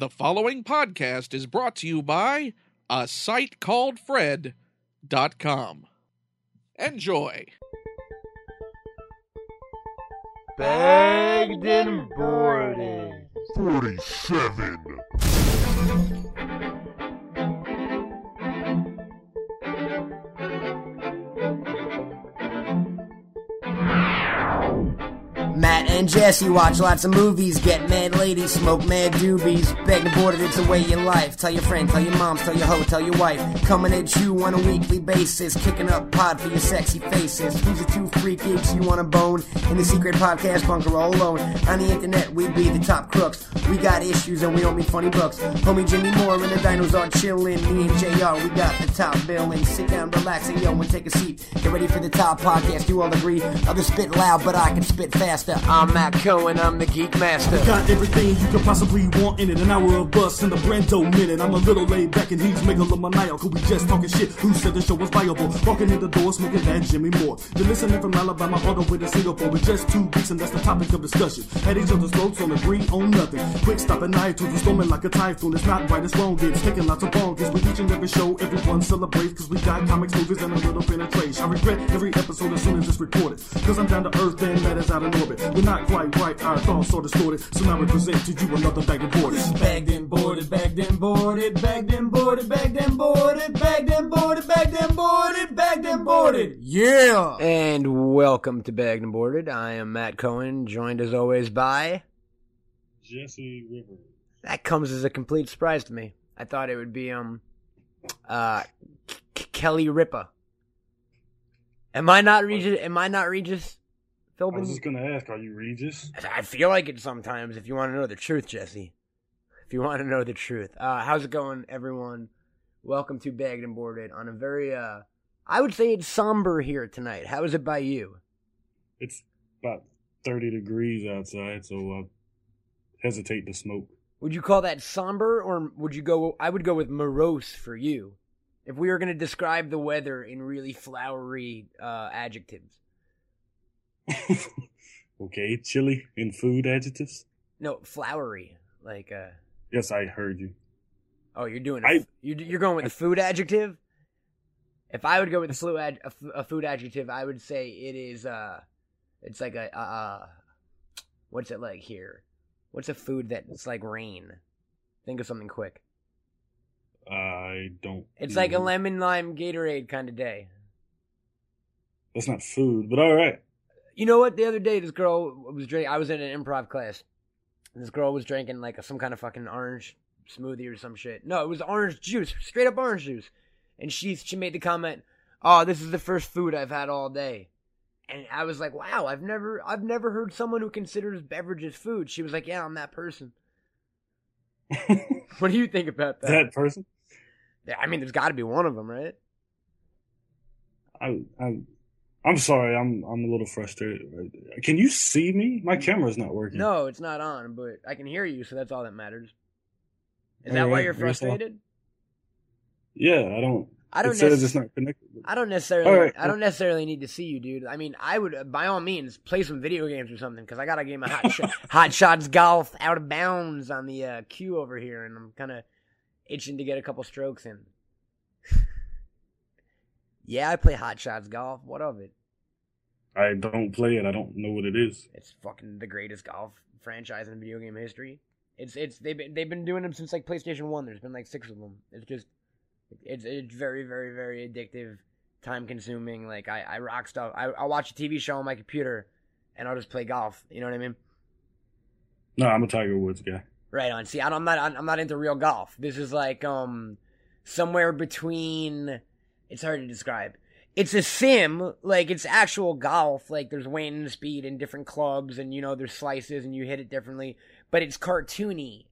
The following podcast is brought to you by a site called Fred.com. Enjoy. Bagged and Boarded 47. Matt and Jesse watch lots of movies, get mad ladies, smoke mad doobies. Bagged and Boarded, it's a way of life. Tell your friend, tell your moms, tell your hoe, tell your wife. Coming at you on a weekly basis, kicking up pod for your sexy faces. Who's the two free geeks you wanna bone? In the secret podcast bunker all alone. On the internet, we be the top crooks. We got issues and we don't mean funny books. Homie Jimmy Moore and the dinos are chillin'. Me and JR, we got the top billing. Sit down, relax, and yo, and take a seat. Get ready for the top podcast, you all agree. Others spit loud, but I can spit faster. I'm Matt Cohen, I'm the Geek Master. We got everything you could possibly want in it. An hour of us in the Brendo minute. I'm a little laid back and he's megalomaniacal. We just talking shit, who said the show was viable? Walking in the door, smoking that Jimmy Moore. You're listening from Alabama all the way to Singapore. We're just 2 weeks and that's the topic of discussion. At each other's throats on agree on nothing. Quick stop and I to storming like a typhoon. It's not right, it's wrong, it's taking lots of bonkers. With each and every show, everyone celebrates, cause we got comics, movies, and a little penetration. I regret every episode as soon as it's recorded, cause I'm down to earth and that is out of orbit. We're not quite right, our thoughts are distorted. So now we present to you another Bagged and Boarded. Bagged and Boarded, bagged and boarded, bagged and boarded, bagged and boarded, bagged and boarded, bagged and boarded, bagged and boarded. Yeah! And welcome to Bagged and Boarded. I am Matt Cohen, joined as always by... Jesse Ripper. That comes as a complete surprise to me. I thought it would be, Kelly Ripper. Am I not Regis? I was just going to ask, are you Regis? I feel like it sometimes, if you want to know the truth, Jesse. If you want to know the truth. How's it going, everyone? Welcome to Bagged and Boarded on a very, I would say it's somber here tonight. How is it by you? It's about 30 degrees outside, so I hesitate to smoke. Would you call that somber, or would you go, I would go with morose for you, if we were going to describe the weather in really flowery adjectives. Okay, chili and food adjectives? No, flowery. Like, yes, I heard you. Oh, you're doing... You're going with a food adjective? If I would go with a food adjective, I would say it is, it's like a, what's it like here? What's a food that's like rain? Think of something quick. I don't... It's like a lemon-lime Gatorade kind of day. That's not food, but all right. You know what? The other day, this girl was drinking. I was in an improv class. And this girl was drinking like some kind of fucking orange smoothie or some shit. No, it was orange juice, straight up orange juice. And she made the comment, "Oh, this is the first food I've had all day." And I was like, "Wow, I've never heard someone who considers beverages food." She was like, "Yeah, I'm that person." What do you think about that? That person? I mean, there's got to be one of them, right? I'm sorry, I'm a little frustrated. Can you see me? My camera's not working. No, it's not on, but I can hear you, so that's all that matters. Is that why you're frustrated? Yeah, I don't. It says it's not connected. I don't necessarily need to see you, dude. I mean, I would, by all means, play some video games or something, because I got a game of Hot Shots Golf out of bounds on the queue over here, and I'm kind of itching to get a couple strokes in. Yeah, I play Hot Shots Golf. What of it? I don't play it. I don't know what it is. It's fucking the greatest golf franchise in video game history. They've been doing them since like PlayStation 1. There's been like 6 of them. It's just it's very, very, very addictive, time consuming. Like I rock stuff. I watch a TV show on my computer, and I'll just play golf. You know what I mean? No, I'm a Tiger Woods guy. Right on. See, I'm not into real golf. This is like somewhere between. It's hard to describe. It's a sim, like it's actual golf, like there's wind and speed and different clubs and, you know, there's slices and you hit it differently, but it's cartoony.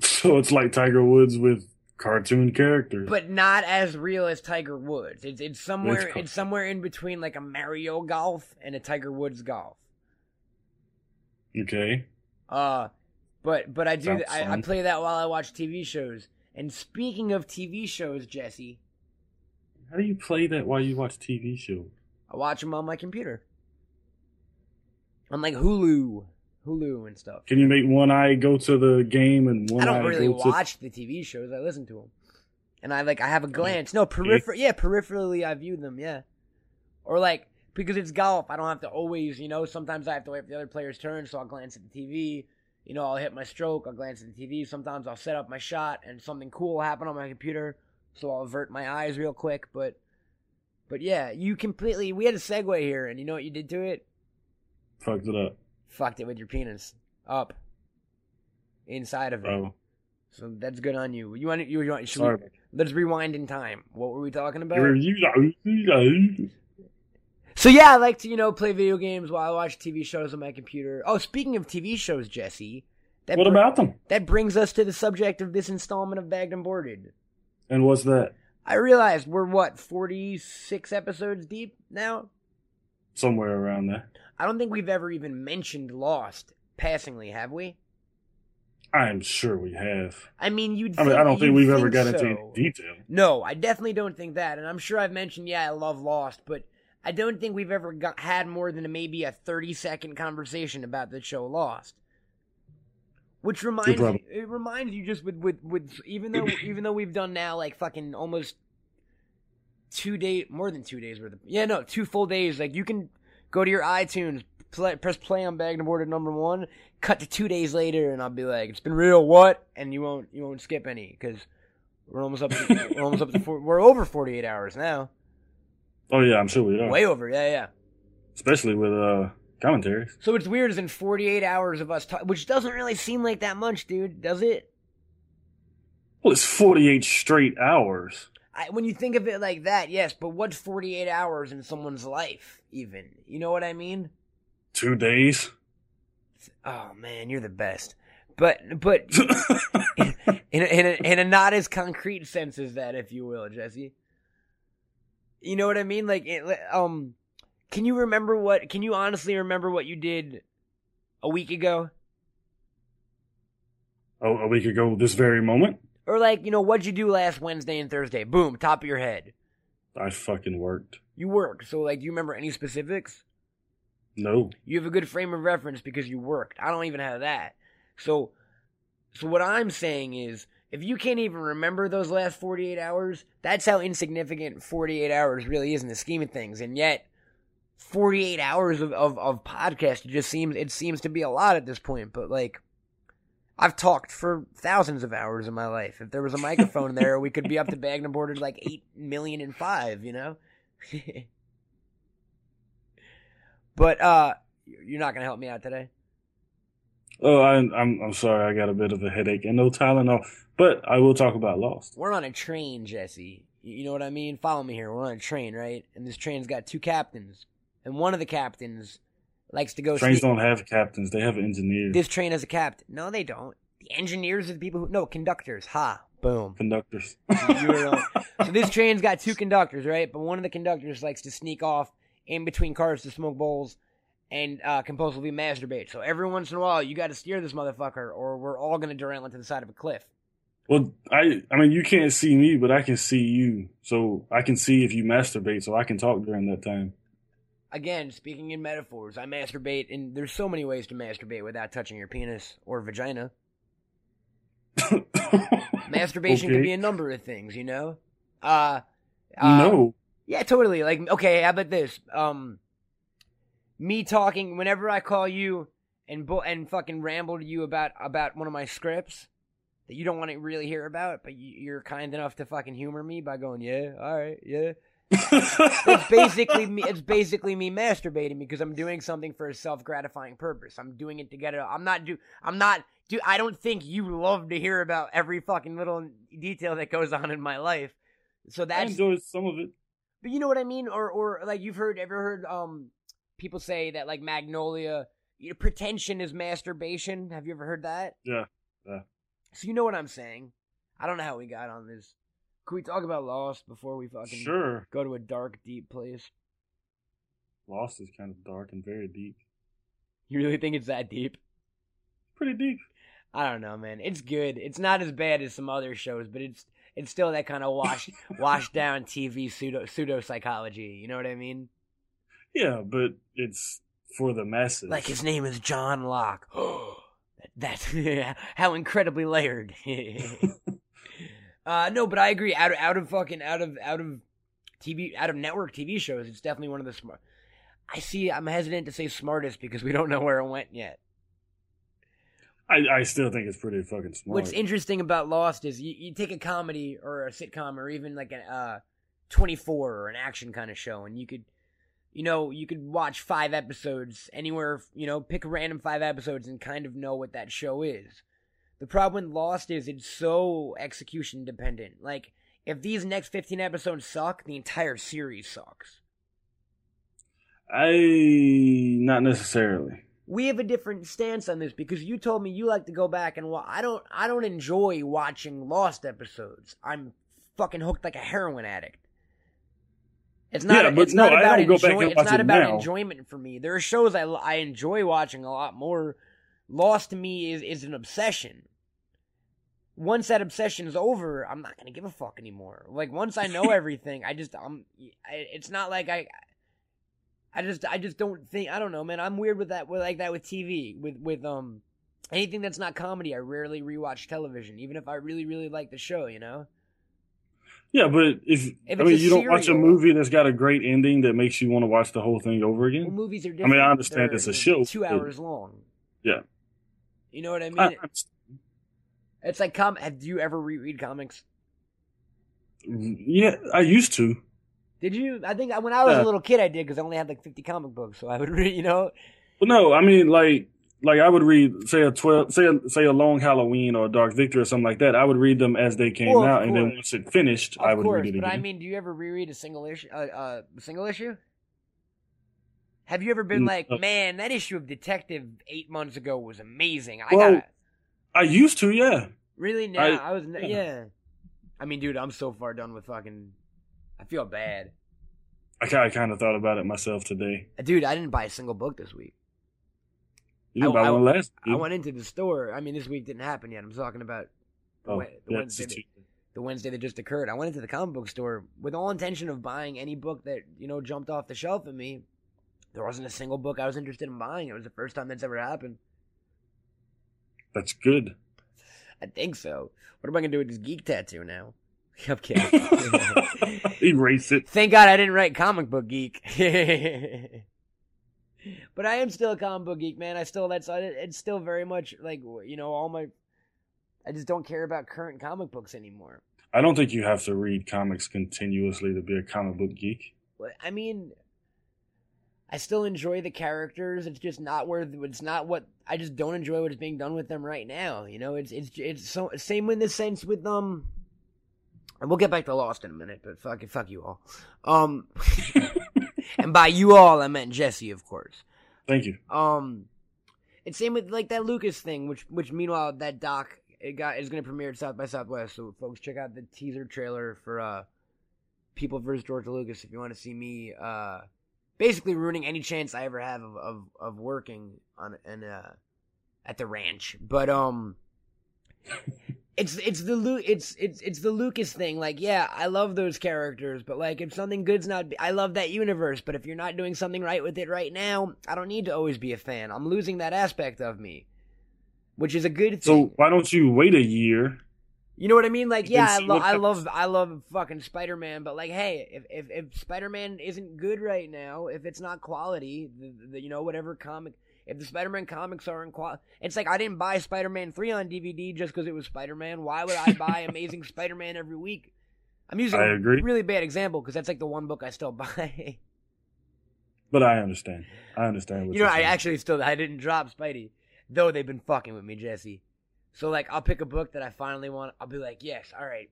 So it's like Tiger Woods with cartoon characters. But not as real as Tiger Woods. It's somewhere in between like a Mario golf and a Tiger Woods golf. Okay. But I do I play that while I watch TV shows. And speaking of TV shows, Jesse... How do you play that while you watch TV shows? I watch them on my computer. I'm like Hulu. Hulu and stuff. Can you make one eye go to the game and one eye go to... I don't really watch the TV shows. I listen to them. And I have a glance. No, peripherally I view them, yeah. Or because it's golf, I don't have to always, sometimes I have to wait for the other player's turn, so I'll glance at the TV. I'll hit my stroke, I'll glance at the TV. Sometimes I'll set up my shot and something cool will happen on my computer, so I'll avert my eyes real quick. But yeah, you completely... We had a segue here, and you know what you did to it? Fucked it up. Fucked it with your penis. Up. Inside of it. Oh. So that's good on you. Sorry. Let's rewind in time. What were we talking about? So yeah, I like to, play video games while I watch TV shows on my computer. Oh, speaking of TV shows, Jesse. What about them? That brings us to the subject of this installment of Bagged and Boarded. And what's that? I realized we're, 46 episodes deep now? Somewhere around there. I don't think we've ever even mentioned Lost passingly, have we? I am sure we have. I don't think we've ever got into any detail. No, I definitely don't think that. And I'm sure I've mentioned, I love Lost, but I don't think we've ever had more than maybe a 30-second conversation about the show Lost. Which reminds you just with even though we've done now fucking almost 2 days, more than 2 days worth of, 2 full days. You can go to your iTunes, press play on Bagged and Boarded #1, cut to 2 days later, and I'll be like, it's been real, what? And you won't skip any because we're almost up. We're almost up. We're over 48 hours now. Oh yeah, I'm sure we are. Way over, yeah. Especially with commentaries. So it's weird, as in 48 hours of us talking, which doesn't really seem like that much, dude, does it? Well, it's 48 straight hours. When you think of it like that, yes, but what's 48 hours in someone's life, even? You know what I mean? 2 days. Oh, man, you're the best. But in a not as concrete sense as that, if you will, Jesse. You know what I mean? Can you honestly remember what you did a week ago? Oh, a week ago this very moment? Or what'd you do last Wednesday and Thursday? Boom, top of your head. I fucking worked. You worked. So do you remember any specifics? No. You have a good frame of reference because you worked. I don't even have that. So what I'm saying is, if you can't even remember those last 48 hours, that's how insignificant 48 hours really is in the scheme of things. And yet, 48 hours of podcast it seems to be a lot at this point. But I've talked for thousands of hours in my life. If there was a microphone there, we could be up to Bagged and Boarded 8,000,005, But you're not gonna help me out today. Oh, I'm sorry. I got a bit of a headache and no Tylenol, but I will talk about Lost. We're on a train, Jesse. You know what I mean? Follow me here. We're on a train, right? And this train's got two captains, and one of the captains likes to go. Trains don't have captains; they have engineers. This train has a captain. No, they don't. The engineers are the people conductors. Ha! Boom. Conductors. So this train's got two conductors, right? But one of the conductors likes to sneak off in between cars to smoke bowls and compulsively masturbate. So every once in a while, you got to steer this motherfucker, or we're all going to derail into the side of a cliff. Well, I mean, you can't see me, but I can see you. So I can see if you masturbate, so I can talk during that time. Again, speaking in metaphors, I masturbate, and there's so many ways to masturbate without touching your penis or vagina. Masturbation can be a number of things, No. Yeah, totally. Okay, how about this? Me talking whenever I call you and fucking ramble to you about one of my scripts that you don't want to really hear about, but you're kind enough to fucking humor me by going, yeah, all right, yeah. It's basically me masturbating because I'm doing something for a self-gratifying purpose. I'm doing it to get it. I don't think you love to hear about every fucking little detail that goes on in my life. So that's, I enjoy some of it. But you know what I mean? Or ever heard people say that, Magnolia, pretension is masturbation. Have you ever heard that? Yeah. So you know what I'm saying. I don't know how we got on this. Can we talk about Lost before we fucking go to a dark, deep place? Lost is kind of dark and very deep. You really think it's that deep? Pretty deep. I don't know, man. It's good. It's not as bad as some other shows, but it's still that kind of washed down TV pseudo psychology. You know what I mean? Yeah, but it's for the message. Like his name is John Locke. That's how incredibly layered. No, but I agree. Out of network TV shows, it's definitely one of the smart. I'm hesitant to say smartest because we don't know where it went yet. I still think it's pretty fucking smart. What's interesting about Lost is you take a comedy or a sitcom or even like an 24 or an action kind of show, and you could watch 5 episodes anywhere, pick a random 5 episodes and kind of know what that show is. The problem with Lost is it's so execution dependent. Like, if these next 15 episodes suck, the entire series sucks. Not necessarily. We have a different stance on this because you told me you like to go back and I don't enjoy watching Lost episodes. I'm fucking hooked like a heroin addict. It's not about enjoyment for me. There are shows I enjoy watching a lot more. Lost to me is an obsession. Once that obsession's over, I'm not gonna give a fuck anymore. Like, once I know everything, it's not like I just don't think, I don't know, man. I'm weird with that, with TV, with anything that's not comedy. I rarely rewatch television, even if I really, really like the show, Yeah, but you don't watch a movie that's got a great ending that makes you want to watch the whole thing over again. Well, movies are different. I mean, I understand it's a show. 2 hours long. Yeah. You know what I mean? It's like do you ever reread comics? Yeah, I used to. Did you? I think when I was a little kid, I did, because I only had like 50 comic books, so I would read. Well, no, I mean, like I would read, say a Long Halloween or a Dark Victory or something like that. I would read them as they came out, and then once it finished, read it again. But I mean, do you ever reread a single issue? Single issue? Have you ever been man, that issue of Detective 8 months ago was amazing? I used to, yeah. Really? No, I was, yeah. I mean, dude, I'm so far done with fucking. I feel bad. I kind of thought about it myself today. Dude, I didn't buy a single book this week. You didn't buy one last week? I went into the store. I mean, this week didn't happen yet. I'm talking about the Wednesday that just occurred. I went into the comic book store with all intention of buying any book that, jumped off the shelf at me. There wasn't a single book I was interested in buying. It was the first time that's ever happened. That's good. I think so. What am I going to do with this geek tattoo now? Okay. Erase it. Thank God I didn't write comic book geek. But I am still a comic book geek, man. It's still very much like, I just don't care about current comic books anymore. I don't think you have to read comics continuously to be a comic book geek. I mean, I still enjoy the characters. It's just not I just don't enjoy what is being done with them right now. It's so same in the sense with and we'll get back to Lost in a minute, but fuck you all. And by you all, I meant Jesse, of course. Thank you. It's same with like that Lucas thing, which meanwhile that doc is going to premiere at South by Southwest. So folks, check out the teaser trailer for People vs. George Lucas if you want to see me basically ruining any chance I ever have of working on and at the ranch, but It's the Lucas thing. Like, yeah, I love those characters, but like, if something good's I love that universe, but if you're not doing something right with it right now, I don't need to always be a fan. I'm losing that aspect of me, which is a good thing. So why don't you wait a year? You know what I mean? Like, yeah, I love fucking Spider-Man, but like, hey, if Spider-Man isn't good right now, if it's not quality, whatever comic. If the Spider-Man comics are in quality, it's like I didn't buy Spider-Man 3 on DVD just because it was Spider-Man. Why would I buy Amazing Spider-Man every week? I'm using a really bad example because that's like the one book I still buy. But I understand. What you're saying. I didn't drop Spidey, though they've been fucking with me, Jesse. So like, I'll pick a book that I finally want. I'll be like, yes, all right,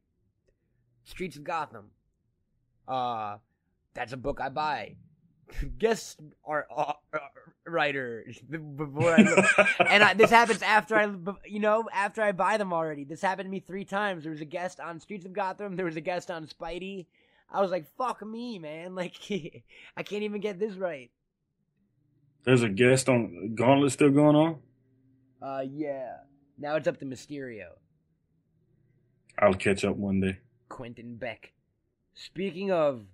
Streets of Gotham. That's a book I buy. Guest writer before I look. And this happens after after I buy them already. This happened to me 3 times. There was a guest on Streets of Gotham. There was a guest on Spidey. I was like, fuck me, man. Like, I can't even get this right. There's a guest on Gauntlet still going on? Yeah. Now it's up to Mysterio. I'll catch up one day. Quentin Beck. Speaking of,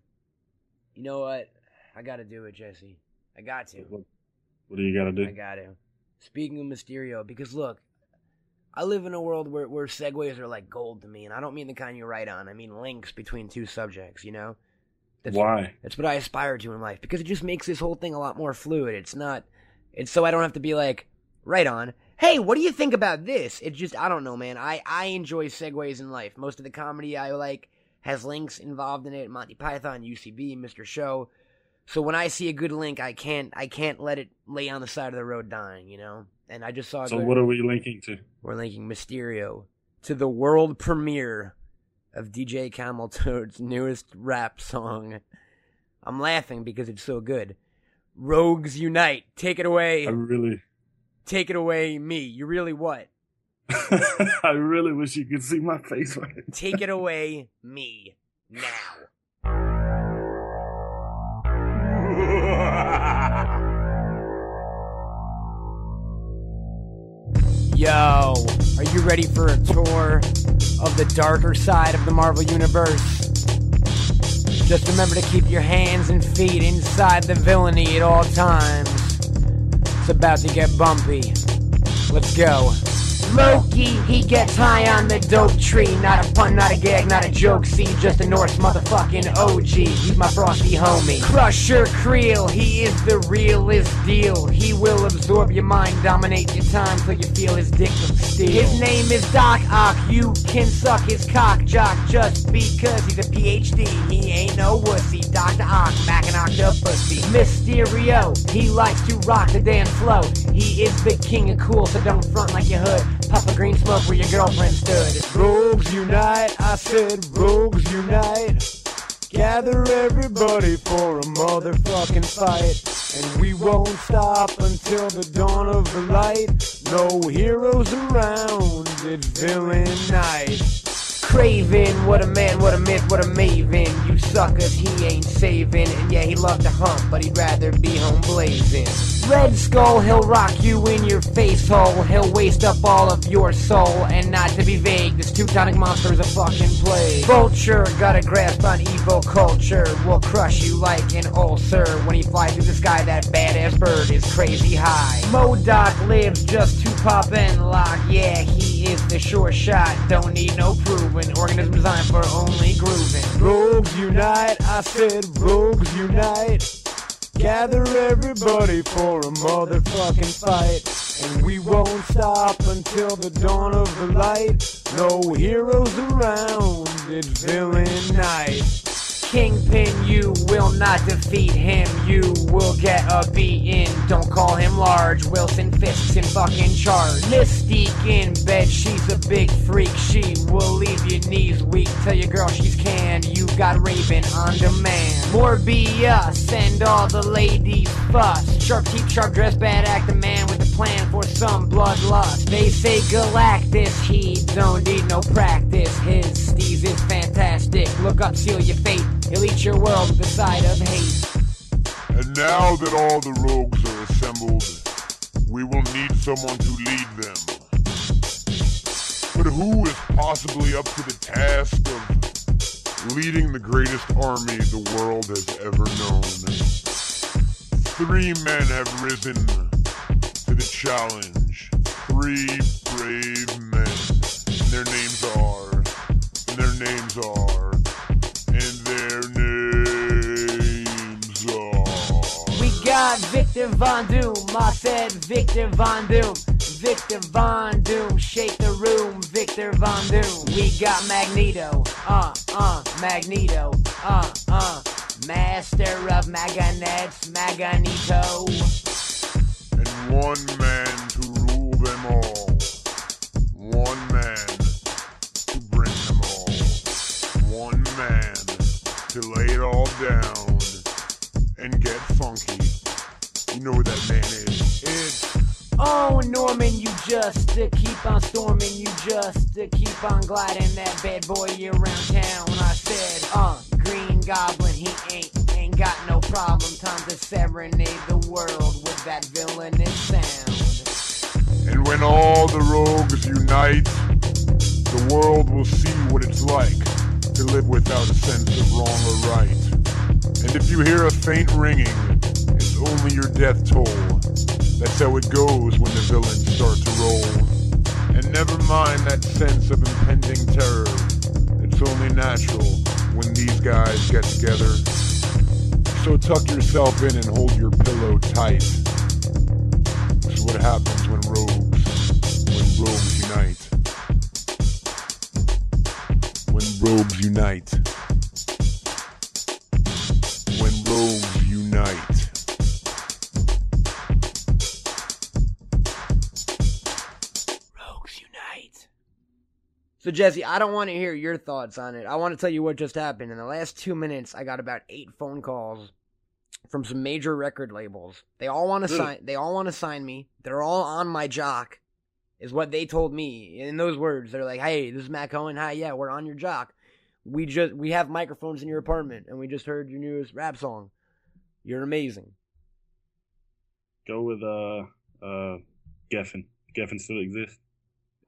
you know what? I got to do it, Jesse. I got to. What do you got to do? I got to. Speaking of Mysterio, because look, I live in a world where segues are like gold to me, and I don't mean the kind you write on. I mean links between two subjects, you know? That's what I aspire to in life, because it just makes this whole thing a lot more fluid. It's so I don't have to be like, right on. Hey, what do you think about this? It's just, I don't know, man. I enjoy segues in life. Most of the comedy I like has links involved in it. Monty Python, UCB, Mr. Show. So when I see a good link, I can't let it lay on the side of the road dying, you know? And I just saw... So what are we linking to? We're linking Mysterio to the world premiere of DJ Camel Toad's newest rap song. I'm laughing because it's so good. Rogues Unite. Take it away. Take it away, me. You really what? I really wish you could see my face right now. Take it away, me. Now. Yo, are you ready for a tour of the darker side of the Marvel Universe? Just remember to keep your hands and feet inside the villainy at all times. It's about to get bumpy. Let's go. Loki, he gets high on the dope tree. Not a pun, not a gag, not a joke. See, just a Norse motherfucking OG. He's my frosty homie. Crusher Creel, he is the realest deal. He will absorb your mind, dominate your time till you feel his dick from steel. His name is Doc Ock. You can suck his cock, jock, just because he's a PhD. He ain't no wussy. Dr. Ock, Mac and Octopussy. Mysterio, he likes to rock the damn flow. He is the king of cool, so don't front like your hood. Puff a green smoke where your girlfriend stood. Rogues unite, I said rogues unite. Gather everybody for a motherfucking fight. And we won't stop until the dawn of the light. No heroes around, it's villain night. Craven, what a man, what a myth, what a maven. You suckers, he ain't saving. And yeah, he loved to hump, but he'd rather be home blazing. Red Skull, he'll rock you in your face hole. He'll waste up all of your soul. And not to be vague, this Teutonic monster is a fucking plague. Vulture, got a grasp on evil culture. Will crush you like an ulcer. When he flies through the sky, that badass bird is crazy high. Modoc lives just to pop and lock. Yeah, he is the sure shot. Don't need no proof. An organism designed for only grooving. Rogues unite, I said rogues unite. Gather everybody for a motherfucking fight. And we won't stop until the dawn of the light. No heroes around, it's villain night. Kingpin, you will not defeat him. You will get a beating. Don't call him large. Wilson Fisk's in fucking charge. Mystique in bed, she's a big freak. She will leave your knees weak. Tell your girl she's canned. You got Raven on demand. Morbius and all the ladies fuss. Sharp teeth, sharp dress, bad act. The man with a plan for some bloodlust. They say Galactus, he don't need no practice. His steez is fantastic. Look up, seal your fate. He'll eat your world with the side of hate. And now that all the rogues are assembled, we will need someone to lead them. But who is possibly up to the task of leading the greatest army the world has ever known? 3 men have risen to the challenge. 3 brave men. And their names are, and their names are, and their names are... We got Victor Von Doom. I said Victor Von Doom. Victor Von Doom, shake the room, Victor Von Doom. We got Magneto, Magneto, master of Maganets, Magneto. And one man to rule them all. One man to bring them all. One man to lay it all down and get funky. You know who that man is. It's... Oh, Norman, you just to keep on storming. You just to keep on gliding that bad boy year round town. I said, Green Goblin, he ain't got no problem. Time to serenade the world with that villainous sound. And when all the rogues unite, the world will see what it's like to live without a sense of wrong or right. And if you hear a faint ringing, it's only your death toll That's how it goes when the villains start to roll. And never mind that sense of impending terror. It's only natural when these guys get together. So tuck yourself in and hold your pillow tight. This is what happens when rogues unite. When rogues unite. When rogues unite. Rogues unite. So Jesse, I don't want to hear your thoughts on it. I want to tell you what just happened. In the last 2 minutes, I got about 8 phone calls from some major record labels. They all want to sign. They all want to sign me. They're all on my jock. Is what they told me in those words. They're like, "Hey, this is Matt Cohen. Hi, yeah, we're on your jock. We have microphones in your apartment, and we just heard your newest rap song. You're amazing." Go with Geffen. Geffen still exists.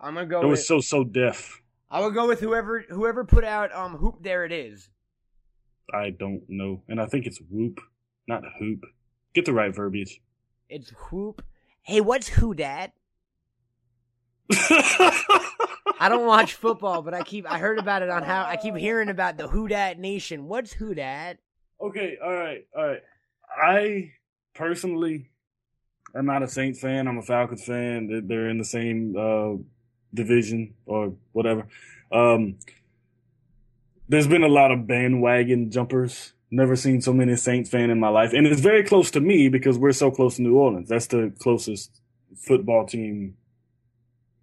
I'm gonna go. It was so deaf. I would go with whoever put out Hoop. There it is. I don't know, and I think it's Whoop, not Hoop. Get the right verbiage. It's Whoop. Hey, what's who dat? I don't watch football, but I heard about it on how I keep hearing about the Who Dat Nation. What's Who Dat? Okay, all right. I personally am not a Saints fan. I'm a Falcons fan. They're in the same division or whatever. There's been a lot of bandwagon jumpers. Never seen so many Saints fan in my life, and it's very close to me because we're so close to New Orleans. That's the closest football team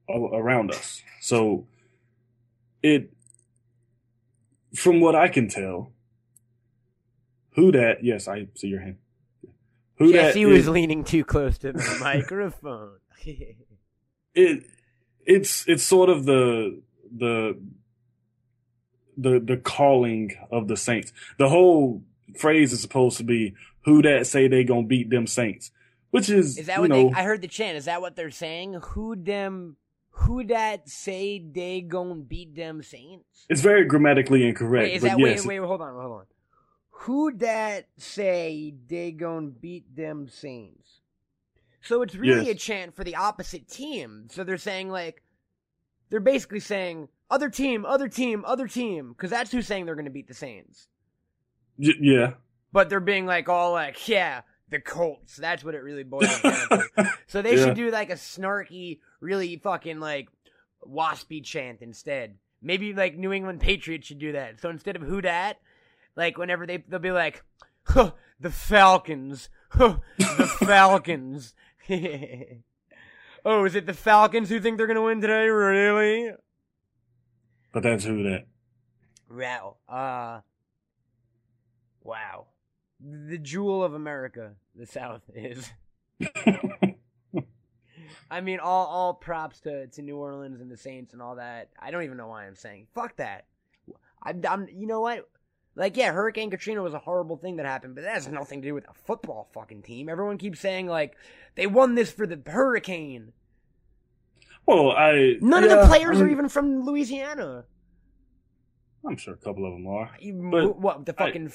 around us. So it, from what I can tell, who dat, yes, I see your hand. Who Jesse dat was leaning too close to the microphone. It's sort of the calling of the Saints. The whole phrase is supposed to be who dat say they gonna beat them Saints, which is that what I heard the chant. Is that what they're saying? Who dat say they gon' beat them Saints? It's very grammatically incorrect. Wait, yes. Wait, hold on. Who dat say they gon' beat them Saints? So it's really a chant for the opposite team. So they're saying, like, they're basically saying, other team, because that's who's saying they're going to beat the Saints. Yeah. But they're being, like, all like, yeah, the Colts. That's what it really boils down to. So they should do, like, a snarky, really fucking, like, waspy chant instead. Maybe, like, New England Patriots should do that. So instead of who dat, like, whenever they'll be like, huh, the Falcons. Huh, the Falcons. Oh, is it the Falcons who think they're going to win today? Really? But that's who dat. Wow. Wow. The jewel of America, the South is. I mean, all props to New Orleans and the Saints and all that. I don't even know why I'm saying. Fuck that. I'm you know what? Like, yeah, Hurricane Katrina was a horrible thing that happened, but that has nothing to do with a football fucking team. Everyone keeps saying, like, they won this for the hurricane. Well, None of the players are even from Louisiana. I'm sure a couple of them are. What, the fucking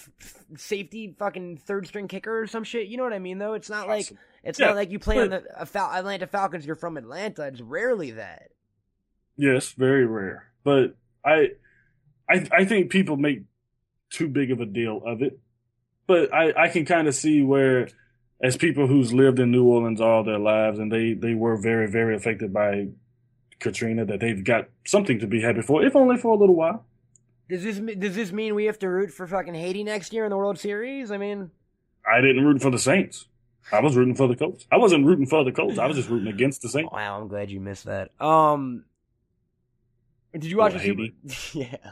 safety fucking third-string kicker or some shit? You know what I mean, though? It's not awesome. Like... It's not like you play on the Atlanta Falcons, you're from Atlanta. It's rarely that. Yes, very rare. But I think people make too big of a deal of it. But I can kind of see where, as people who's lived in New Orleans all their lives, and they were very, very affected by Katrina, that they've got something to be happy for, if only for a little while. Does this mean we have to root for fucking Haiti next year in the World Series? I mean... I didn't root for the Saints. I was rooting for the Colts. I wasn't rooting for the Colts. I was just rooting against the Saints. Wow, I'm glad you missed that. Did you watch the Super? Yeah.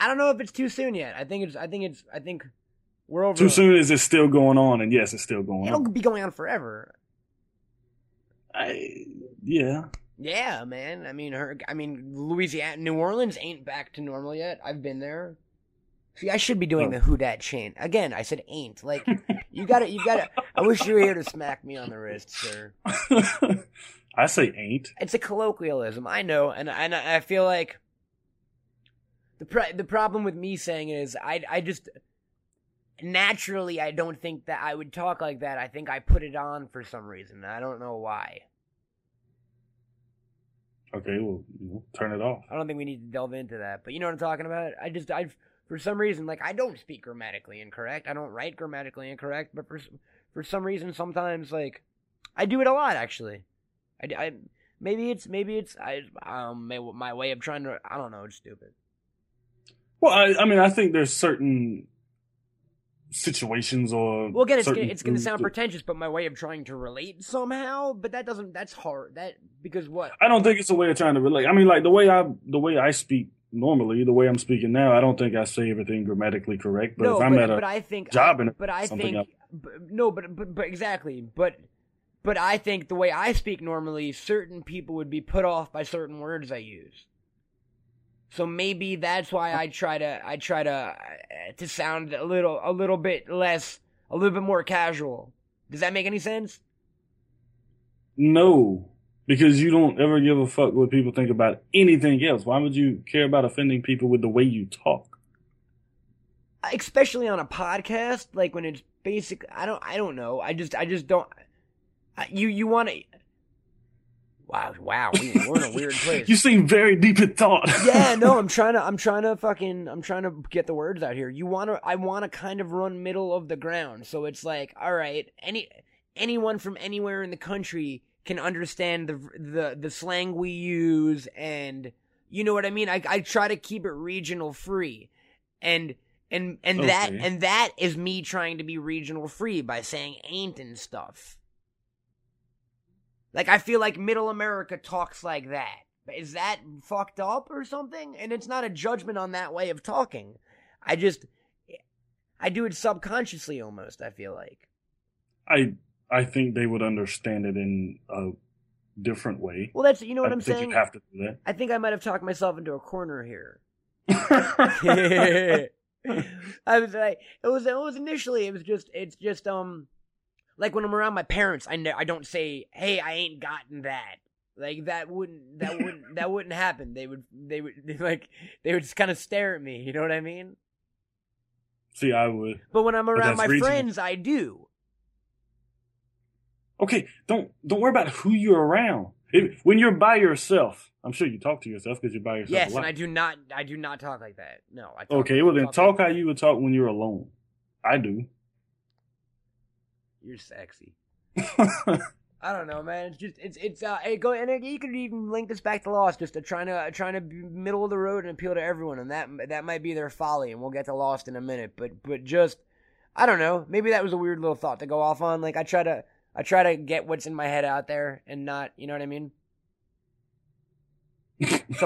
I don't know if it's too soon yet. I think we're over. Too soon is it's still going on, and yes, it's still going on. It'll be going on forever. Yeah, man. I mean, Louisiana, New Orleans ain't back to normal yet. I've been there. See, I should be doing the who dat chant. Again, I said ain't. Like, you gotta, I wish you were here to smack me on the wrist, sir. I say ain't. It's a colloquialism, I know, and I feel like the problem with me saying it is, I just, naturally, I don't think that I would talk like that. I think I put it on for some reason. I don't know why. Okay, we'll turn it off. I don't think we need to delve into that, but you know what I'm talking about? I for some reason, like, I don't speak grammatically incorrect. I don't write grammatically incorrect, but for some reason, sometimes, like, I do it a lot, actually. Maybe it's my way of trying to, I don't know, it's stupid. Well, I mean, I think there's certain situations or... Well, again, it's going to sound pretentious, but my way of trying to relate somehow, but that doesn't, that's hard. That, because what? I don't think it's a way of trying to relate. I mean, like, the way I speak normally, the way I'm speaking now, I don't think I say everything grammatically correct, but no, if I'm at a job and something else. No, but exactly, but I think the way I speak normally, certain people would be put off by certain words I use. So maybe that's why I try to sound a little bit more casual. Does that make any sense? No, because you don't ever give a fuck what people think about anything else. Why would you care about offending people with the way you talk? Especially on a podcast, like when it's basic. I don't know. I just don't. You want to. Wow, we're in a weird place. You seem very deep in thought. Yeah, no, I'm trying to get the words out here. I want to kind of run middle of the ground. So it's like, all right, anyone from anywhere in the country can understand the slang we use, and you know what I mean? I try to keep it regional free. And okay. that is me trying to be regional free by saying ain't and stuff. Like, I feel like middle America talks like that. Is that fucked up or something? And it's not a judgment on that way of talking. I do it subconsciously almost, I feel like. I think they would understand it in a different way. Well, that's, you know what I'm saying? I think you have to do that. I think I might have talked myself into a corner here. I was like, it was just like when I'm around my parents, I don't say, "Hey, I ain't gotten that." Like that wouldn't happen. They would just kind of stare at me. You know what I mean? See, I would. But when I'm around my friends, I do. Okay, don't worry about who you're around. When you're by yourself, I'm sure you talk to yourself because you're by yourself. Yes, a lot. And I do not talk like that. No, I talk. Okay, well then talk how you would talk when you're alone. I do. You're sexy. I don't know, man. It's just you could even link this back to Lost, just trying to be middle of the road and appeal to everyone, and that might be their folly, and we'll get to Lost in a minute. But just, I don't know. Maybe that was a weird little thought to go off on. Like I try to get what's in my head out there and not, you know what I mean?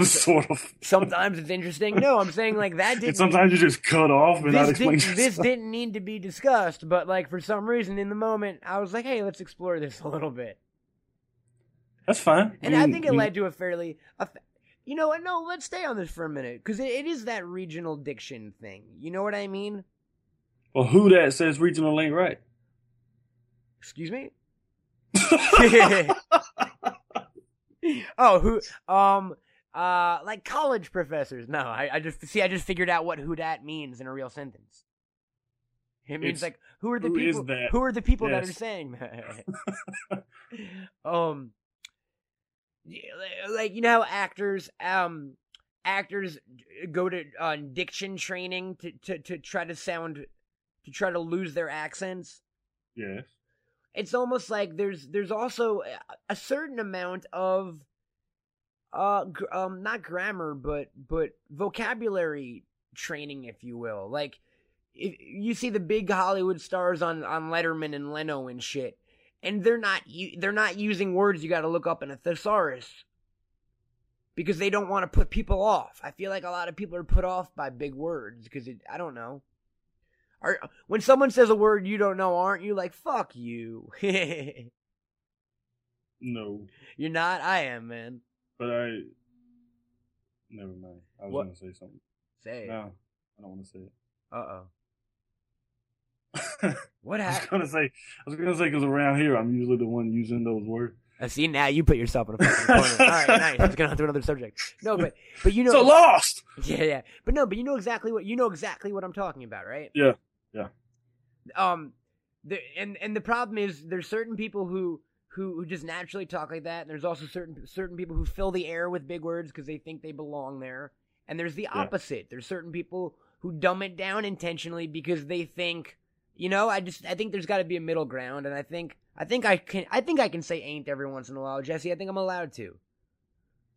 Sort of. Sometimes it's interesting. No, I'm saying like that didn't. And sometimes you just cut off and not explain yourself. This didn't need to be discussed, but like for some reason in the moment, I was like, "Hey, let's explore this a little bit." That's fine. And I think it led to a fairly, you know what? No, let's stay on this for a minute because it is that regional diction thing. You know what I mean? Well, who that says regional ain't right? Excuse me. Oh, who? Like college professors. No, I just figured out what "who dat" means in a real sentence. It means like who are the people? Who are the people that are saying that? Like you know, how actors go to diction training to try to lose their accents. Yes. It's almost like there's also a certain amount of not grammar but vocabulary training, if you will. Like if you see the big Hollywood stars on Letterman and Leno and shit, and they're not using words you got to look up in a thesaurus because they don't want to put people off. I feel like a lot of people are put off by big words because I don't know. When someone says a word you don't know, aren't you like, fuck you? No. You're not? I am, man. But never mind. I was going to say something. Say it. No, I don't want to say it. Uh-oh. What happened? I was going to say because around here I'm usually the one using those words. See, now you put yourself in a fucking corner. All right, nice. Let's get on to another subject. No, but you know... So Lost! Yeah, yeah. But no, but you know exactly what I'm talking about, right? Yeah, yeah. And the problem is there's certain people who just naturally talk like that, and there's also certain people who fill the air with big words because they think they belong there. And there's the opposite. There's certain people who dumb it down intentionally because they think, you know, I think there's got to be a middle ground, and I think I can say ain't every once in a while, Jesse. I think I'm allowed to.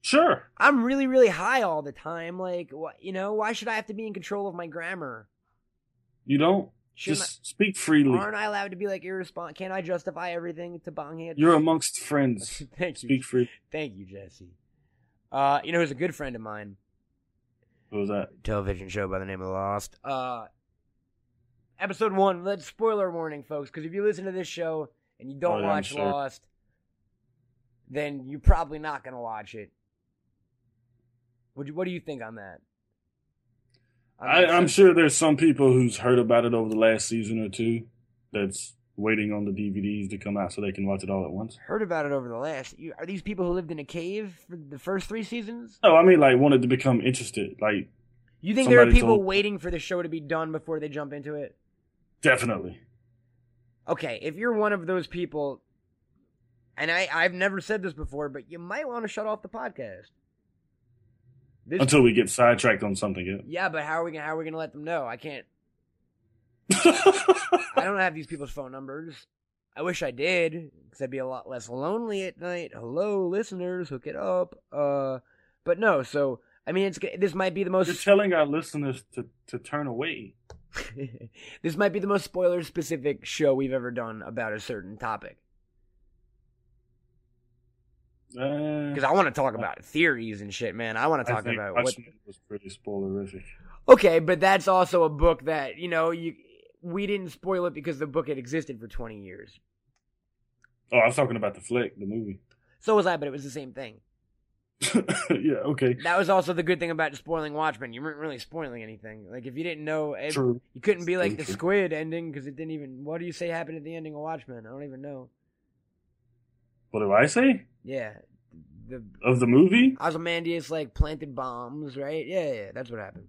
Sure. I'm really, really high all the time. Like, you know, why should I have to be in control of my grammar? You don't. Just speak freely. Aren't I allowed to be like irresponsible? Can't I justify everything to Bonghead? You're amongst friends. Thank you. Speak freely. Thank you, Jesse. You know who's a good friend of mine? What was that? A television show by the name of Lost. Episode 1. Let's spoiler warning, folks, because if you listen to this show and you don't watch Lost, then you're probably not going to watch it. What do you think on that? I'm sure there's some people who's heard about it over the last season or two that's waiting on the DVDs to come out so they can watch it all at once. Heard about it over the last... Are these people who lived in a cave for the first 3 seasons? No, I mean, like, wanted to become interested. Like, you think there are people waiting for the show to be done before they jump into it? Definitely. Okay, if you're one of those people, and I've never said this before, but you might want to shut off the podcast. Until we get sidetracked on something. Yeah, but how are we gonna let them know? I can't. I don't have these people's phone numbers. I wish I did, because I'd be a lot less lonely at night. Hello, listeners, hook it up. But no. So I mean, this might be the most. You're telling our listeners to turn away. This might be the most spoiler specific show we've ever done about a certain topic. Because I want to talk about theories and shit, man. I want to talk about what was pretty spoilerific. Okay, but that's also a book that, you know, we didn't spoil it because the book had existed for 20 years. Oh, I was talking about the flick, the movie. So was I, but it was the same thing. Yeah, okay. That was also the good thing about spoiling Watchmen. You weren't really spoiling anything. Like, if you didn't know, you couldn't be like the squid ending because it didn't even... What do you say happened at the ending of Watchmen? I don't even know. What do I say? Yeah. Of the movie? Ozymandias, like, planted bombs, right? Yeah, that's what happened.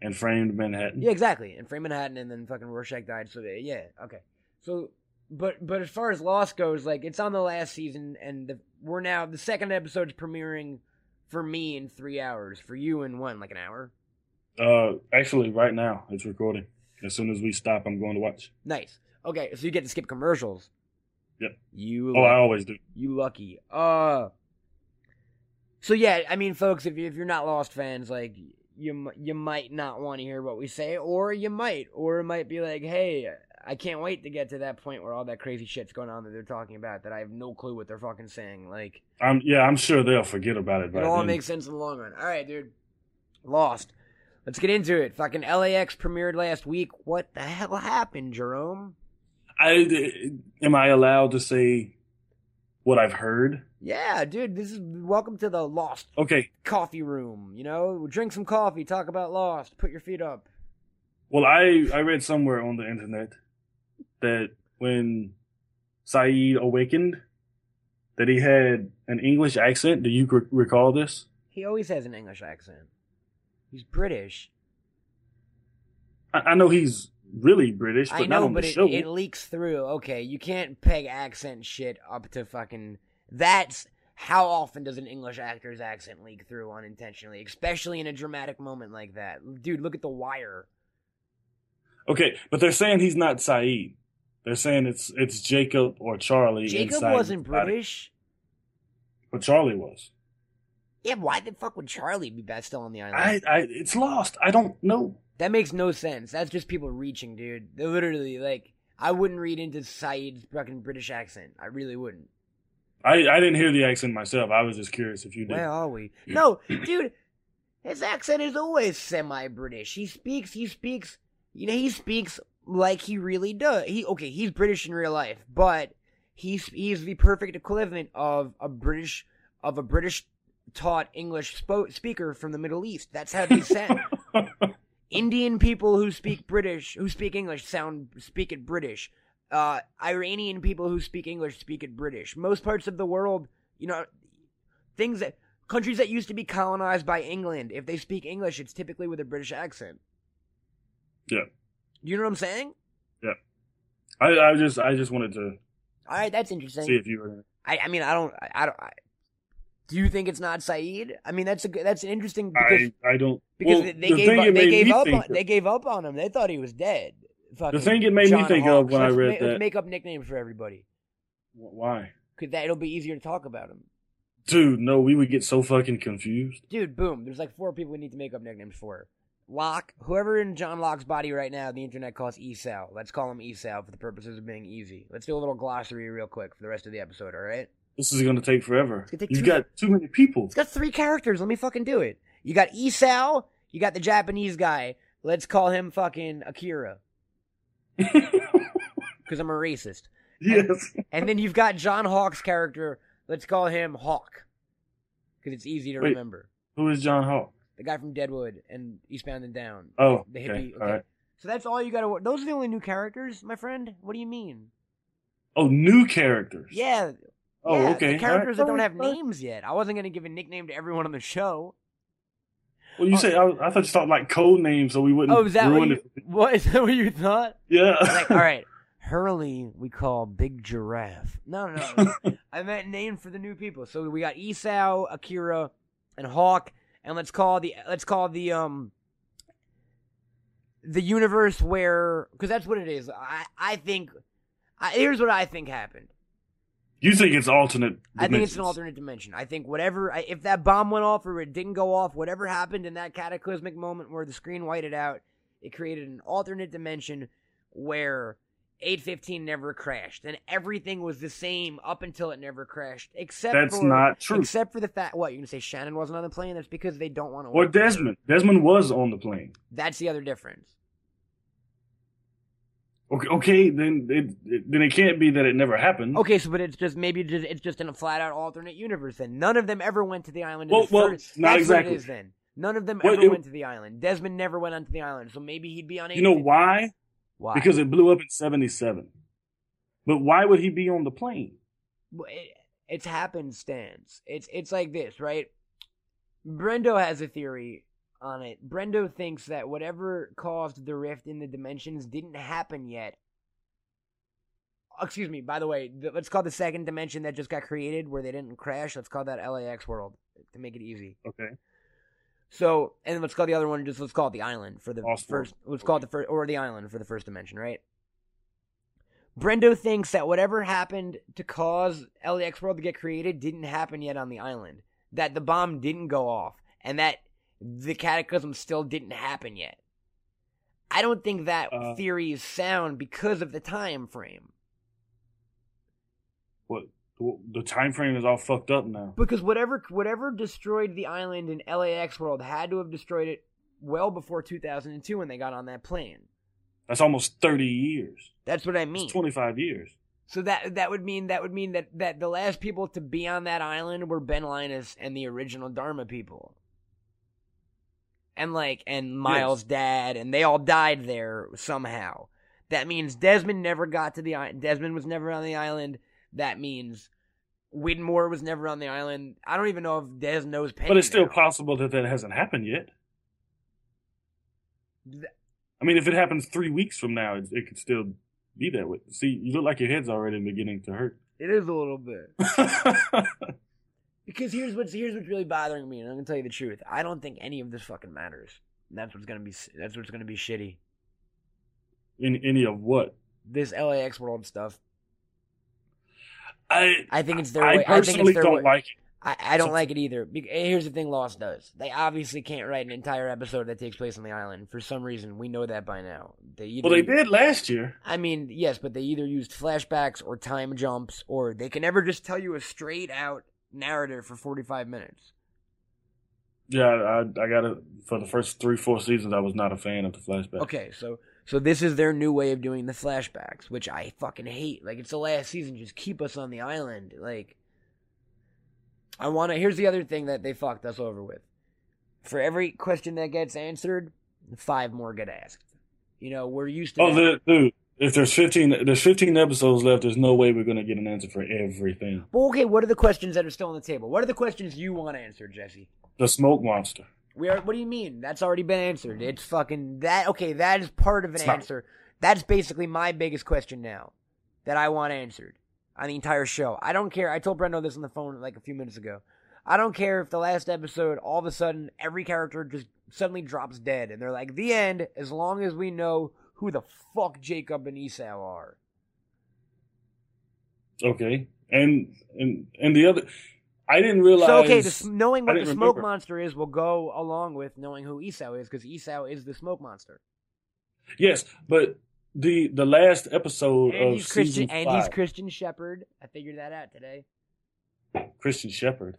And framed Manhattan? Yeah, exactly. And framed Manhattan, and then fucking Rorschach died, so yeah, okay. So, but as far as Lost goes, like, it's on the last season, and we're now, the second episode's premiering for me in 3 hours. For you in like an hour? Actually, right now, it's recording. As soon as we stop, I'm going to watch. Nice. Okay, so you get to skip commercials. Yep. I always do. You lucky. So yeah, I mean, folks, if you're not Lost fans, like you might not want to hear what we say, or you might, or it might be like, hey, I can't wait to get to that point where all that crazy shit's going on that they're talking about that I have no clue what they're fucking saying. Like, I'm sure they'll forget about it. It all makes sense in the long run. All right, dude. Lost. Let's get into it. Fucking LAX premiered last week. What the hell happened, Jerome? Am I allowed to say what I've heard? Yeah, dude, this is welcome to the Lost coffee room, you know? Drink some coffee, talk about Lost, put your feet up. Well, I read somewhere on the internet that when Sayid awakened, that he had an English accent. Do you recall this? He always has an English accent. He's British. I know he's... really British, but I know, not on the show. It leaks through. Okay, you can't peg accent shit up to fucking... That's how often does an English actor's accent leak through unintentionally, especially in a dramatic moment like that. Dude, look at The Wire. Okay, but they're saying he's not Sayid. They're saying it's Jacob or Charlie. Jacob wasn't British. But Charlie was. Yeah, why the fuck would Charlie be still on the island? It's Lost. I don't know. That makes no sense. That's just people reaching, dude. They're literally, like, I wouldn't read into Said's fucking British accent. I really wouldn't. I didn't hear the accent myself. I was just curious if you did. Where are we? No, dude, his accent is always semi-British. He speaks, you know, he speaks like he really does. He's British in real life, but he's the perfect equivalent of a British taught English speaker from the Middle East. That's how they sound. Indian people who speak English speak it British. Iranian people who speak English speak it British. Most parts of the world, you know, countries that used to be colonized by England, if they speak English, it's typically with a British accent. Yeah. You know what I'm saying? Yeah. I just wanted to. All right, that's interesting. See if you were. Do you think it's not Sayid? I mean, that's an interesting. Because, I don't because well, they gave up on him. They thought he was dead. The thing it made John me think Hawk. Of when so I read let's that. Let's make up nicknames for everybody. Why? Because it'll be easier to talk about him. Dude, no, we would get so fucking confused. Dude, boom. There's like 4 people we need to make up nicknames for. Locke, whoever in John Locke's body right now, the internet calls Esau. Let's call him Esau for the purposes of being easy. Let's do a little glossary real quick for the rest of the episode, all right? This is going to take forever. You've got too many people. It's got 3 characters. Let me fucking do it. You got Esau. You got the Japanese guy. Let's call him fucking Akira. Because I'm a racist. Yes. And then you've got John Hawk's character. Let's call him Hawk. Because it's easy to remember. Who is John Hawk? The guy from Deadwood and Eastbound and Down. Oh, the hippie. Okay. All right. So that's all you got to work. Those are the only new characters, my friend. What do you mean? Oh, new characters. Yeah. Oh, yeah, okay. The characters that don't have names yet. I wasn't going to give a nickname to everyone on the show. Well, you said I thought you thought like code names, so we wouldn't. Oh, is that ruin what? What is that? What you thought? Yeah. Like, all right, Hurley we call Big Giraffe. No. I meant name for the new people. So we got Esau, Akira, and Hawk. And let's call the universe where, because that's what it is. I think here's what I think happened. You think it's alternate dimensions. I think it's an alternate dimension. I think whatever, if that bomb went off or it didn't go off, whatever happened in that cataclysmic moment where the screen whited out, it created an alternate dimension where 815 never crashed, and everything was the same up until it never crashed. That's not true. Except for the fact, what, you're going to say Shannon wasn't on the plane? That's because they don't want to. Or Desmond. Desmond was on the plane. That's the other difference. Okay, then it can't be that it never happened. Okay, so but it's just in a flat out alternate universe. Then none of them ever went to the island. Well, not exactly. What it is, then none of them ever went to the island. Desmond never went onto the island, so maybe he'd be on. You know why? Why? Because it blew up in 77. But why would he be on the plane? Well, it's happenstance. It's like this, right? Brendo has a theory on it. Brendo thinks that whatever caused the rift in the dimensions didn't happen yet. Excuse me, by the way, let's call the second dimension that just got created where they didn't crash, let's call that LAX World to make it easy. Okay. So, and then let's call the other one, just let's call it the island for the first, let's call it the first, or the island for the first dimension, right? Brendo thinks that whatever happened to cause LAX World to get created didn't happen yet on the island. That the bomb didn't go off, and that the cataclysm still didn't happen yet. I don't think that theory is sound because of the time frame. What? The time frame is all fucked up now. Because whatever destroyed the island in LAX World had to have destroyed it well before 2002 when they got on that plane. That's almost 30 years. That's what I mean. It's 25 years. So that would mean that the last people to be on that island were Ben Linus and the original Dharma people. And Miles' dad, and they all died there somehow. That means Desmond never got to the island. Desmond was never on the island. That means Widmore was never on the island. I don't even know if Des knows Penny. But it's still possible that hasn't happened yet. I mean, if it happens 3 weeks from now, it could still be that way. See, you look like your head's already beginning to hurt. It is a little bit. Because here's what's really bothering me, and I'm gonna tell you the truth. I don't think any of this fucking matters. And that's what's gonna be shitty. In any of what? This LAX World stuff. I think it's their way. I personally don't like it. I don't like it either. Here's the thing: Lost does. They obviously can't write an entire episode that takes place on the island for some reason. We know that by now. They did last year. I mean, yes, but they either used flashbacks or time jumps, or they can never just tell you a straight out narrative for 45 minutes. Yeah, I got it. For the first 3-4 seasons, I was not a fan of the flashbacks. Okay, so this is their new way of doing the flashbacks, which I fucking hate. Like, it's the last season, just keep us on the island. Like, here's the other thing that they fucked us over with. For every question that gets answered, 5 more get asked. You know, we're used to dude. If there's 15 episodes left, there's no way we're going to get an answer for everything. Well, okay, what are the questions that are still on the table? What are the questions you want answered, Jesse? The smoke monster. What do you mean? That's already been answered. It's fucking that. Okay, that is part of an answer. That's basically my biggest question now that I want answered on the entire show. I don't care. I told Brendo this on the phone like a few minutes ago. I don't care if the last episode, all of a sudden, every character just suddenly drops dead. And they're like, the end, as long as we know who the fuck Jacob and Esau are. Okay. And the other... I didn't realize... So, okay, knowing what the smoke monster is will go along with knowing who Esau is, because Esau is the smoke monster. Yes, but the last episode of season 5... And he's Christian Shepherd. I figured that out today. Christian Shepherd?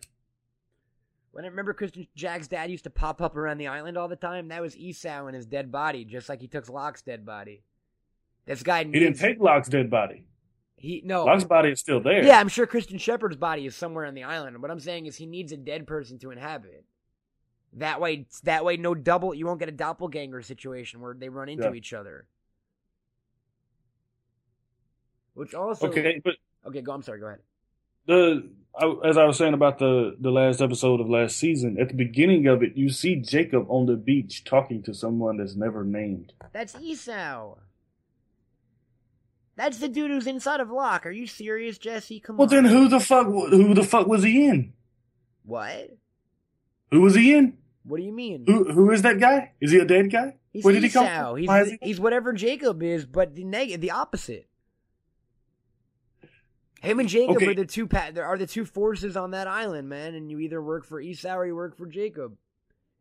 When I remember Christian Jack's dad used to pop up around the island all the time, that was Esau and his dead body, just like he took Locke's dead body. This guy needs... He didn't take Locke's dead body. No. Locke's body is still there. Yeah, I'm sure Christian Shepherd's body is somewhere on the island. What I'm saying is he needs a dead person to inhabit. That way, no double. You won't get a doppelganger situation where they run into each other. Which also go. I'm sorry. Go ahead. As I was saying about the last episode of last season, at the beginning of it, you see Jacob on the beach talking to someone that's never named. That's Esau. That's the dude who's inside of Locke. Are you serious, Jesse? Come on. Well, then who the fuck was he in? What? Who was he in? What do you mean? Who is that guy? Is he a dead guy? He's Where did Esau. He come from? He's whatever Jacob is, but the opposite. Him and Jacob are the two forces on that island, man. And you either work for Esau or you work for Jacob.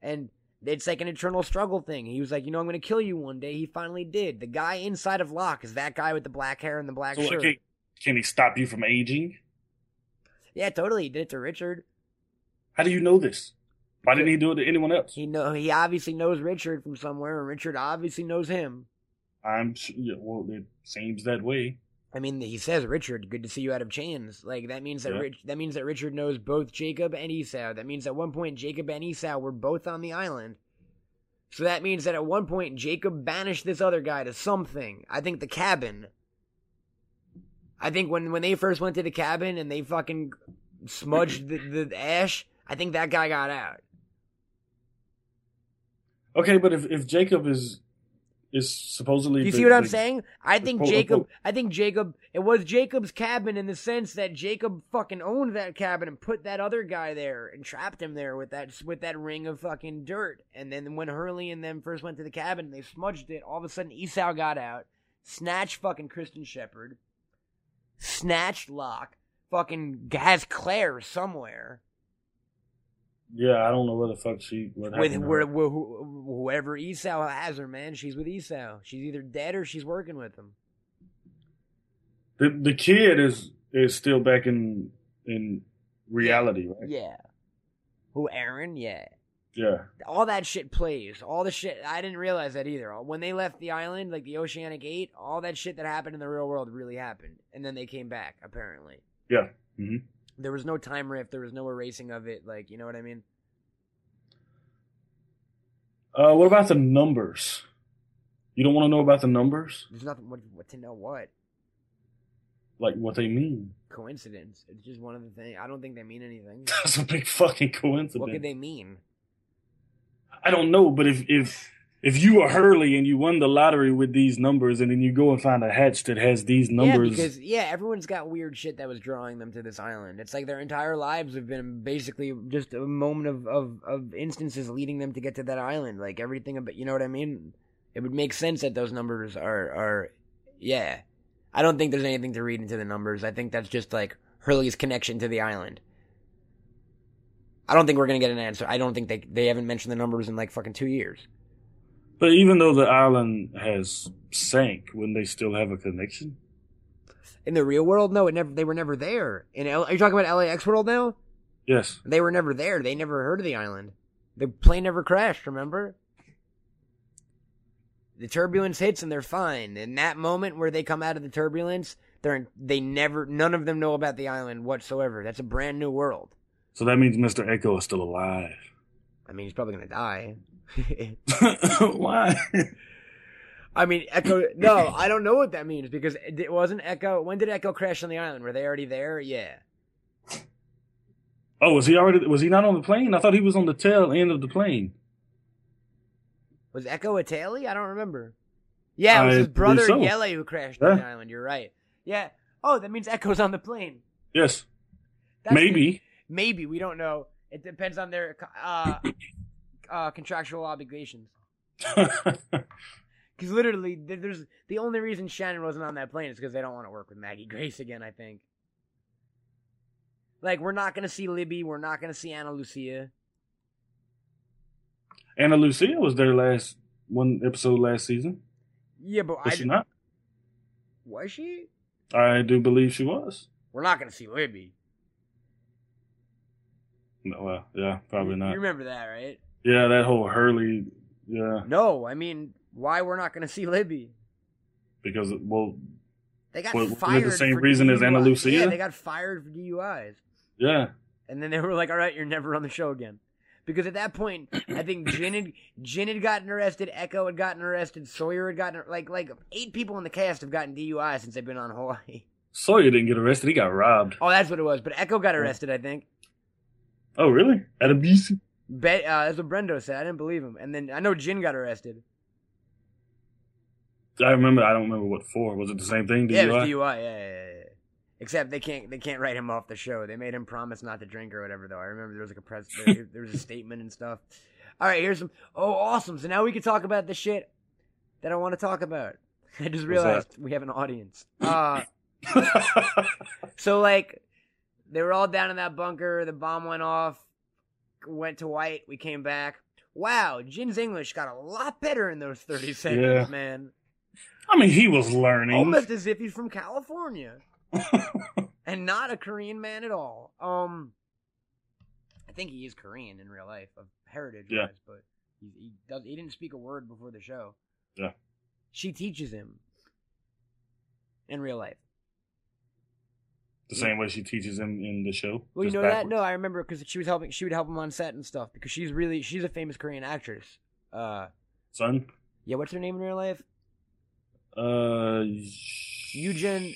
And it's like an internal struggle thing. He was like, you know, I'm going to kill you one day. He finally did. The guy inside of Locke is that guy with the black hair and the black shirt. Okay, can he stop you from aging? Yeah, totally. He did it to Richard. How do you know this? Why didn't he do it to anyone else? He obviously knows Richard from somewhere, and Richard obviously knows him. It seems that way. I mean, he says, Richard, good to see you out of chains. Like, that means that that means that Richard knows both Jacob and Esau. That means at one point, Jacob and Esau were both on the island. So that means that at one point, Jacob banished this other guy to something. I think the cabin. I think when they first went to the cabin and they fucking smudged the ash, I think that guy got out. Okay, but if Jacob is supposedly... You see what I'm saying? I think Jacob... It was Jacob's cabin in the sense that Jacob fucking owned that cabin and put that other guy there and trapped him there with that ring of fucking dirt. And then when Hurley and them first went to the cabin, they smudged it. All of a sudden, Esau got out, snatched fucking Christian Shepherd, snatched Locke, fucking has Claire somewhere. Yeah, I don't know where the fuck she... whoever Esau has her, man, she's with Esau. She's either dead or she's working with him. The kid is still back in reality, right? Yeah. Who, Aaron? Yeah. Yeah. All that shit plays. All the shit... I didn't realize that either. When they left the island, like the Oceanic 8, all that shit that happened in the real world really happened. And then they came back, apparently. Yeah. Mm-hmm. There was no time rift. There was no erasing of it. Like, you know what I mean? What about the numbers? You don't want to know about the numbers? There's nothing what to know what. Like what they mean. Coincidence. It's just one of the things. I don't think they mean anything. That's a big fucking coincidence. What could they mean? I don't know, but if you were Hurley and you won the lottery with these numbers and then you go and find a hatch that has these numbers... Yeah, because, everyone's got weird shit that was drawing them to this island. It's like their entire lives have been basically just a moment of instances leading them to get to that island. Like, everything about... You know what I mean? It would make sense that those numbers are... Yeah. I don't think there's anything to read into the numbers. I think that's just, like, Hurley's connection to the island. I don't think we're going to get an answer. I don't think they haven't mentioned the numbers in, like, fucking 2 years. But even though the island has sank, wouldn't they still have a connection? In the real world, no. They were never there. Are you talking about LAX World now? Yes. They were never there. They never heard of the island. The plane never crashed, remember? The turbulence hits and they're fine. In that moment where they come out of the turbulence, none of them know about the island whatsoever. That's a brand new world. So that means Mr. Echo is still alive. I mean, he's probably going to die. Why? I mean, Echo. No, I don't know what that means because it wasn't Echo. When did Echo crash on the island? Were they already there? Yeah. Oh, was he not on the plane? I thought he was on the tail end of the plane. Was Echo a tailie? I don't remember. Yeah, it was his brother Yele who crashed on the island. You're right. Yeah. Oh, that means Echo's on the plane. Yes. That's maybe. We don't know. It depends on their contractual obligations. Because literally, there's the only reason Shannon wasn't on that plane is because they don't want to work with Maggie Grace again, I think. Like, we're not going to see Libby. We're not going to see Ana Lucia. Ana Lucia was there last season. Yeah, but was she not? Was she? I do believe she was. We're not going to see Libby. No, well, yeah, probably not. You remember that, right? Yeah, that whole Hurley, yeah. No, I mean, why we're not going to see Libby? Because, well... They got fired for the same reason DUIs. As Ana Lucia? Yeah, they got fired for DUIs. Yeah. And then they were like, all right, you're never on the show again. Because at that point, I think Jin had gotten arrested, Echo had gotten arrested, Sawyer had gotten... Like 8 people in the cast have gotten DUI since they've been on Hawaii. Sawyer didn't get arrested, he got robbed. Oh, that's what it was. But Echo got arrested, I think. Oh, really? At a BC? That's what Brendo said. I didn't believe him. And then I know Jin got arrested. I don't remember what for. Was it the same thing? DUI? Yeah, it was DUI. Yeah. Except they can't write him off the show. They made him promise not to drink or whatever. Though I remember there was like a press, there was a statement and stuff. All right, here's some. Oh, awesome! So now we can talk about the shit that I want to talk about. I just realized we have an audience. So like they were all down in that bunker. The bomb went off. Went to white. We came back. Wow, Jin's English got a lot better in those 30 seconds, man. I mean, he was learning. Almost as if he's from California. And not a Korean man at all. I think he is Korean in real life, of heritage-wise, but he didn't speak a word before the show. Yeah. She teaches him in real life. The same way she teaches him in the show? Well, you know backwards? That? No, I remember because she would help him on set and stuff because she's a famous Korean actress. Son? Yeah, what's her name in real life? Eugene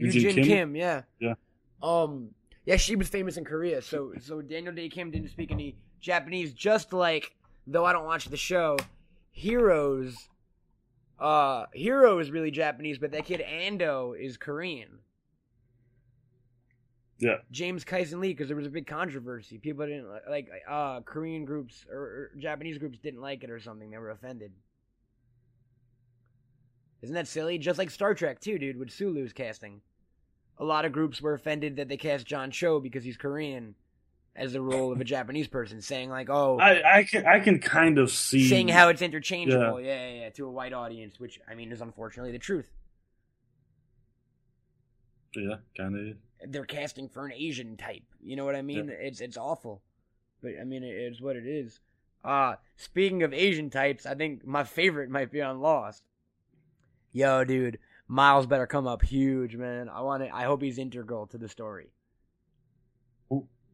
Kim, yeah. Yeah, she was famous in Korea, so Daniel Day Kim didn't speak any Japanese, just like, though I don't watch the show, Hero is really Japanese, but that kid Ando is Korean. Yeah. James Kyson Lee, because there was a big controversy. People didn't like Korean groups or Japanese groups didn't like it or something. They were offended. Isn't that silly? Just like Star Trek, too, dude, with Sulu's casting. A lot of groups were offended that they cast John Cho because he's Korean as the role of a Japanese person, saying like, oh... I can kind of see... Saying how it's interchangeable, yeah, to a white audience, which, I mean, is unfortunately the truth. Yeah, kind of is. They're casting for an Asian type, you know what I mean? Yeah. It's awful. But, I mean, it's what it is. Speaking of Asian types, I think my favorite might be on Lost. Yo, dude, Miles better come up huge, man. I hope he's integral to the story.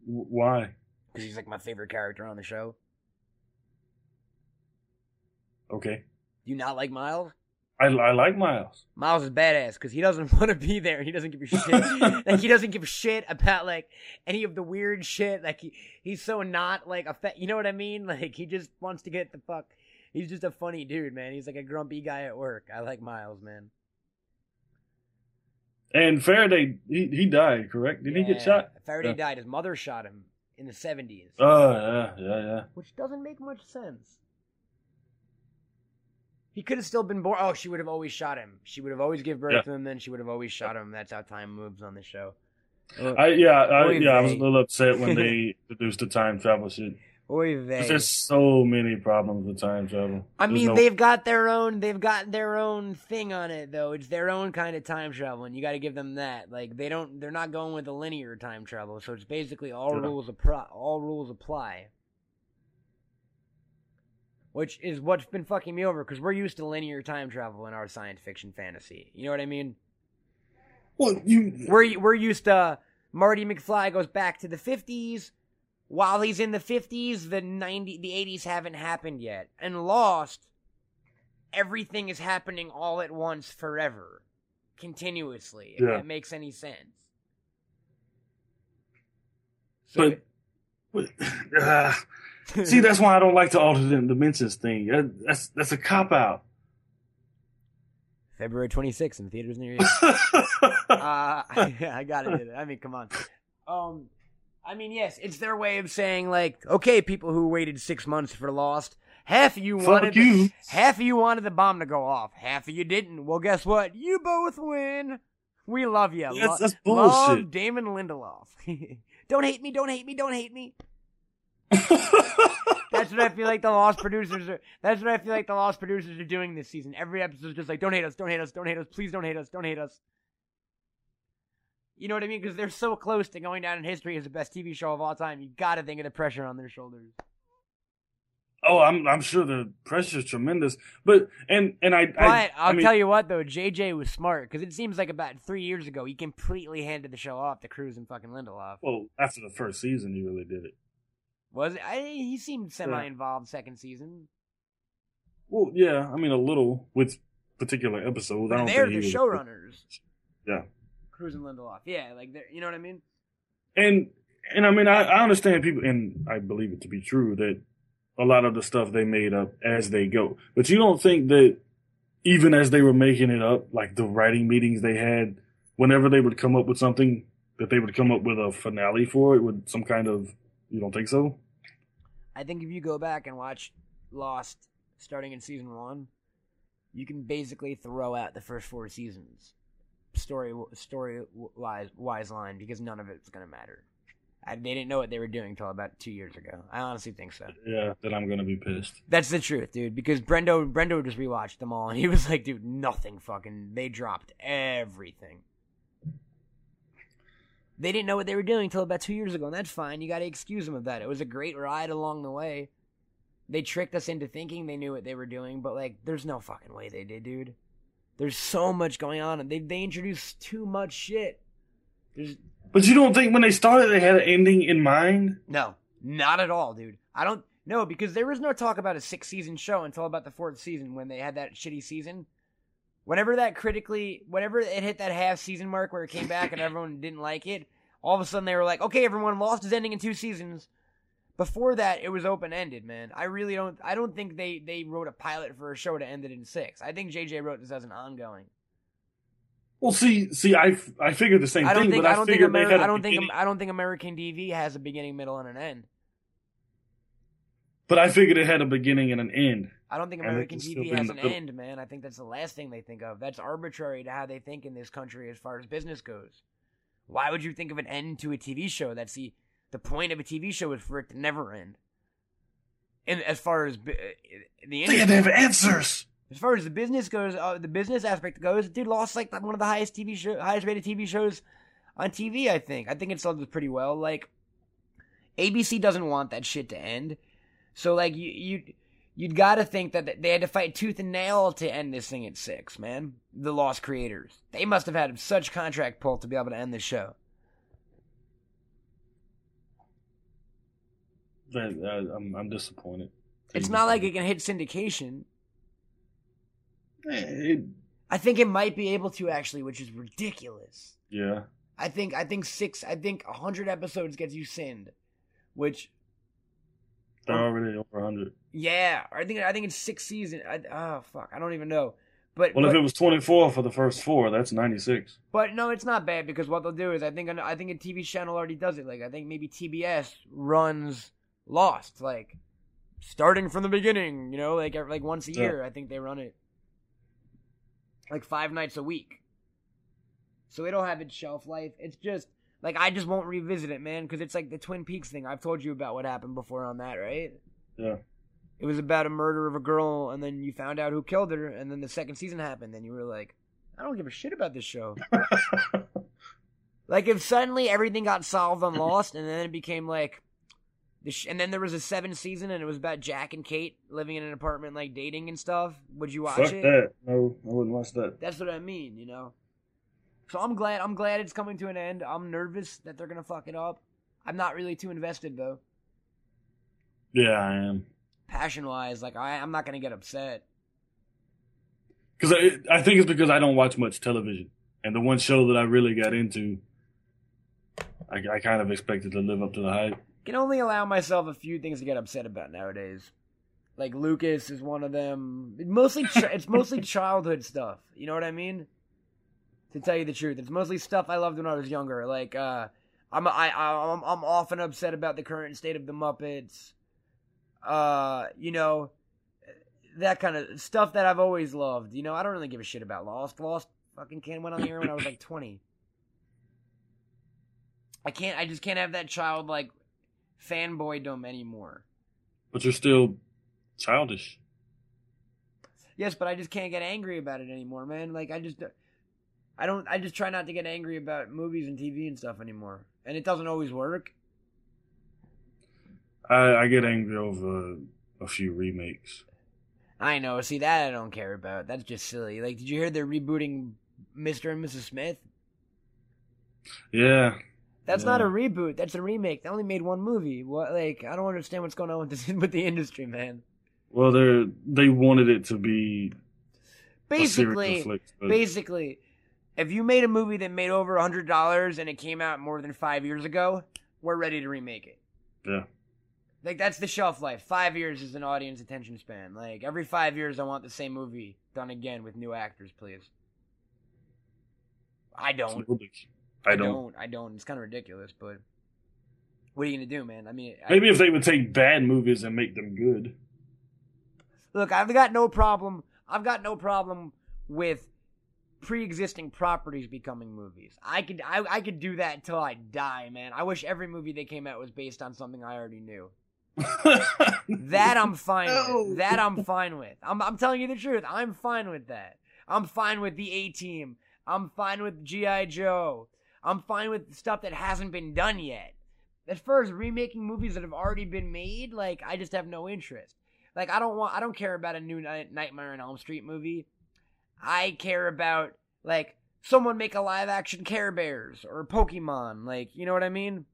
Why? Because he's like my favorite character on the show. Okay. Do you not like Miles? I like Miles. Miles is badass because he doesn't want to be there. He doesn't give a shit. Like he doesn't give a shit about like any of the weird shit. Like he's so not like you know what I mean? Like he just wants to get the fuck. He's just a funny dude, man. He's like a grumpy guy at work. I like Miles, man. And Faraday, he died, correct? Did he get shot? Faraday died. His mother shot him in the 70s. Oh, yeah. Which doesn't make much sense. He could have still been born. Oh, she would have always shot him. She would have always given birth to him, then she would have always shot him. That's how time moves on the show. I was a little upset when they introduced the time travel shit. There's so many problems with time travel. I mean, they've got their own thing on it though. It's their own kind of time travel, and you got to give them that. Like they're not going with the linear time travel, so it's basically all rules apply. Which is what's been fucking me over because we're used to linear time travel in our science fiction fantasy. You know what I mean? Well, we're used to Marty McFly goes back to the 50s. While he's in the 50s, the 80s haven't happened yet. And Lost, everything is happening all at once forever. Continuously. If that makes any sense. So, see, that's why I don't like the alternate dimensions thing. That's a cop-out. February 26th in theaters near you. I gotta do that. I mean, come on. I mean, yes, it's their way of saying, like, okay, people who waited 6 months for Lost, half of you wanted the bomb to go off, half of you didn't. Well, guess what? You both win. We love you. That's bullshit. Love Damon Lindelof. Don't hate me. Don't hate me. Don't hate me. That's what I feel like the Lost producers are. That's what I feel like the Lost producers are doing this season. Every episode is just like, don't hate us. Don't hate us. Don't hate us. Please don't hate us. Don't hate us. You know what I mean? Because they're so close to going down in history as the best TV show of all time. You got to think of the pressure on their shoulders. Oh, I'm sure the pressure is tremendous, but I'll tell you what though, JJ was smart because it seems like about 3 years ago he completely handed the show off to Cruz and fucking Lindelof. Well, after the first season, he really did it. Was it? He seemed semi-involved second season. Well, yeah, I mean a little with particular episodes. But they're the showrunners. Yeah, Cruz and Lindelof. Yeah, like you know what I mean. And I mean I understand people, and I believe it to be true that a lot of the stuff they made up as they go. But you don't think that even as they were making it up, like the writing meetings they had, whenever they would come up with something, that they would come up with a finale for it with some kind of, you don't think so? I think if you go back and watch Lost starting in season 1, you can basically throw out the first 4 seasons story-wise line because none of it's going to matter. They didn't know what they were doing until about 2 years ago. I honestly think so. Yeah, then I'm going to be pissed. That's the truth, dude, because Brendo just rewatched them all, and he was like, dude, nothing fucking... They dropped everything. They didn't know what they were doing until about 2 years ago, and that's fine. You got to excuse them of that. It was a great ride along the way. They tricked us into thinking they knew what they were doing, but, like, there's no fucking way they did, dude. There's so much going on, and they introduced too much shit. But you don't think when they started they had an ending in mind? No, not at all, dude. I don't know, because there was no talk about a 6-season show until about the 4th season when they had that shitty season. Whenever it hit that half-season mark where it came back and everyone didn't like it, all of a sudden they were like, okay, everyone, Lost is ending in 2 seasons. Before that, it was open-ended, man. I don't think they wrote a pilot for a show to end it in 6. I think JJ wrote this as an ongoing. Well, see, I figured the same thing, but I figured they had a beginning. I don't think American TV has a beginning, middle, and an end. But I figured it had a beginning and an end. I don't think American TV has an end, man. I think that's the last thing they think of. That's arbitrary to how they think in this country as far as business goes. Why would you think of an end to a TV show? That's the point of a TV show is for it to never end. And as far as the end, they have answers. As far as the business goes, the business aspect goes, dude, Lost like one of the highest rated TV shows on TV. I think it sold pretty well. Like, ABC doesn't want that shit to end, so like you'd got to think that they had to fight tooth and nail to end this thing at 6, man. The Lost creators, they must have had such contract pull to be able to end the show. I'm disappointed. It's not like it can hit syndication. I think it might be able to actually, which is ridiculous. Yeah. I think 100 episodes gets you sinned, which they're already over 100. Yeah, I think it's 6 seasons. I don't even know. But well, if it was 24 for the first 4, that's 96. But no, it's not bad because what they'll do is I think a TV channel already does it. Like I think maybe TBS runs Lost, like starting from the beginning. You know, like once a year, I think they run it. Like 5 nights a week. So it'll have its shelf life. It's just, like, I just won't revisit it, man, because it's like the Twin Peaks thing. I've told you about what happened before on that, right? Yeah. It was about a murder of a girl, and then you found out who killed her, and then the second season happened, and you were like, I don't give a shit about this show. Like, if suddenly everything got solved on Lost, and then it became like, and then there was a 7th season, and it was about Jack and Kate living in an apartment, like dating and stuff. Would you watch it? Fuck that! No, I wouldn't watch that. That's what I mean, you know. So I'm glad it's coming to an end. I'm nervous that they're gonna fuck it up. I'm not really too invested though. Yeah, I am. Passion-wise, like I'm not gonna get upset. Because I think it's because I don't watch much television, and the one show that I really got into, I kind of expected to live up to the hype. Can only allow myself a few things to get upset about nowadays. Like Lucas is one of them. Mostly, it's mostly childhood stuff. You know what I mean? To tell you the truth, it's mostly stuff I loved when I was younger. Like I'm often upset about the current state of the Muppets. You know, that kind of stuff that I've always loved. You know, I don't really give a shit about Lost. Lost fucking went on the air when I was like 20. I just can't have that childlike fanboydom anymore. But you're still childish. Yes, but I just can't get angry about it anymore, man. Like I just try not to get angry about movies and TV and stuff anymore. And it doesn't always work. I get angry over a few remakes. I know. See, that I don't care about. That's just silly. Like, did you hear they're rebooting Mr. and Mrs. Smith? Yeah. That's not a reboot. That's a remake. They only made one movie. What? Like, I don't understand what's going on with the industry, man. Well, they wanted it to be basically. If you made a movie that made over $100 and it came out more than 5 years ago, we're ready to remake it. Yeah. Like, that's the shelf life. 5 years is an audience attention span. Like, every 5 years I want the same movie done again with new actors, please. I don't. It's kind of ridiculous, but what are you going to do, man? I mean, maybe if they would take bad movies and make them good. Look, I've got no problem with pre-existing properties becoming movies. I could do that until I die, man. I wish every movie that came out was based on something I already knew. That I'm fine with. I'm telling you the truth. I'm fine with that. I'm fine with the A-Team. I'm fine with G.I. Joe. I'm fine with stuff that hasn't been done yet. As far as remaking movies that have already been made, like, I just have no interest. Like, I don't care about a new Nightmare on Elm Street movie. I care about, like, someone make a live-action Care Bears or Pokemon. Like, you know what I mean?